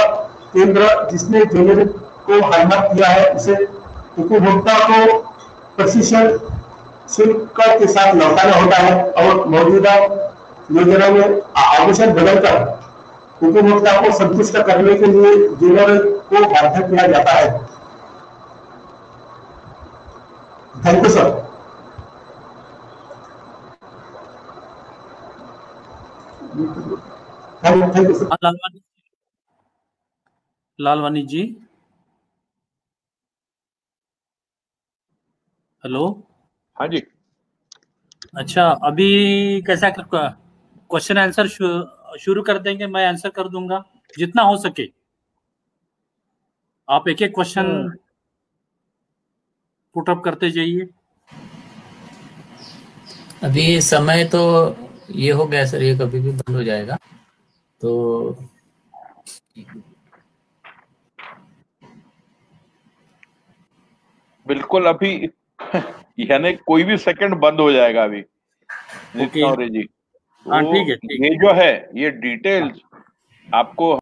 केंद्र जिसने ज्वेलरी को हाईमार्क किया है उसे उपभोक्ता को प्रशिक्षण शुल्क के साथ लौटाना होता है और मौजूदा योजना में आभूषण बदलकर उपभोक्ता को संतुष्ट करने के लिए ज्वेलर को बाध्य किया जाता है। Thank you sir. Thank you sir. Lalwani ji, hello. हाँ जी, अच्छा अभी कैसा क्वेश्चन आंसर शुरू कर देंगे? मैं आंसर कर दूंगा जितना हो सके। आप एक एक क्वेश्चन पुटअप करते जाइए। अभी समय तो ये हो गया सर, ये कभी भी बंद हो जाएगा तो बिल्कुल अभी यानी कोई भी सेकंड बंद हो जाएगा अभी। जी ठीक है। ये जो है ये डिटेल्स आपको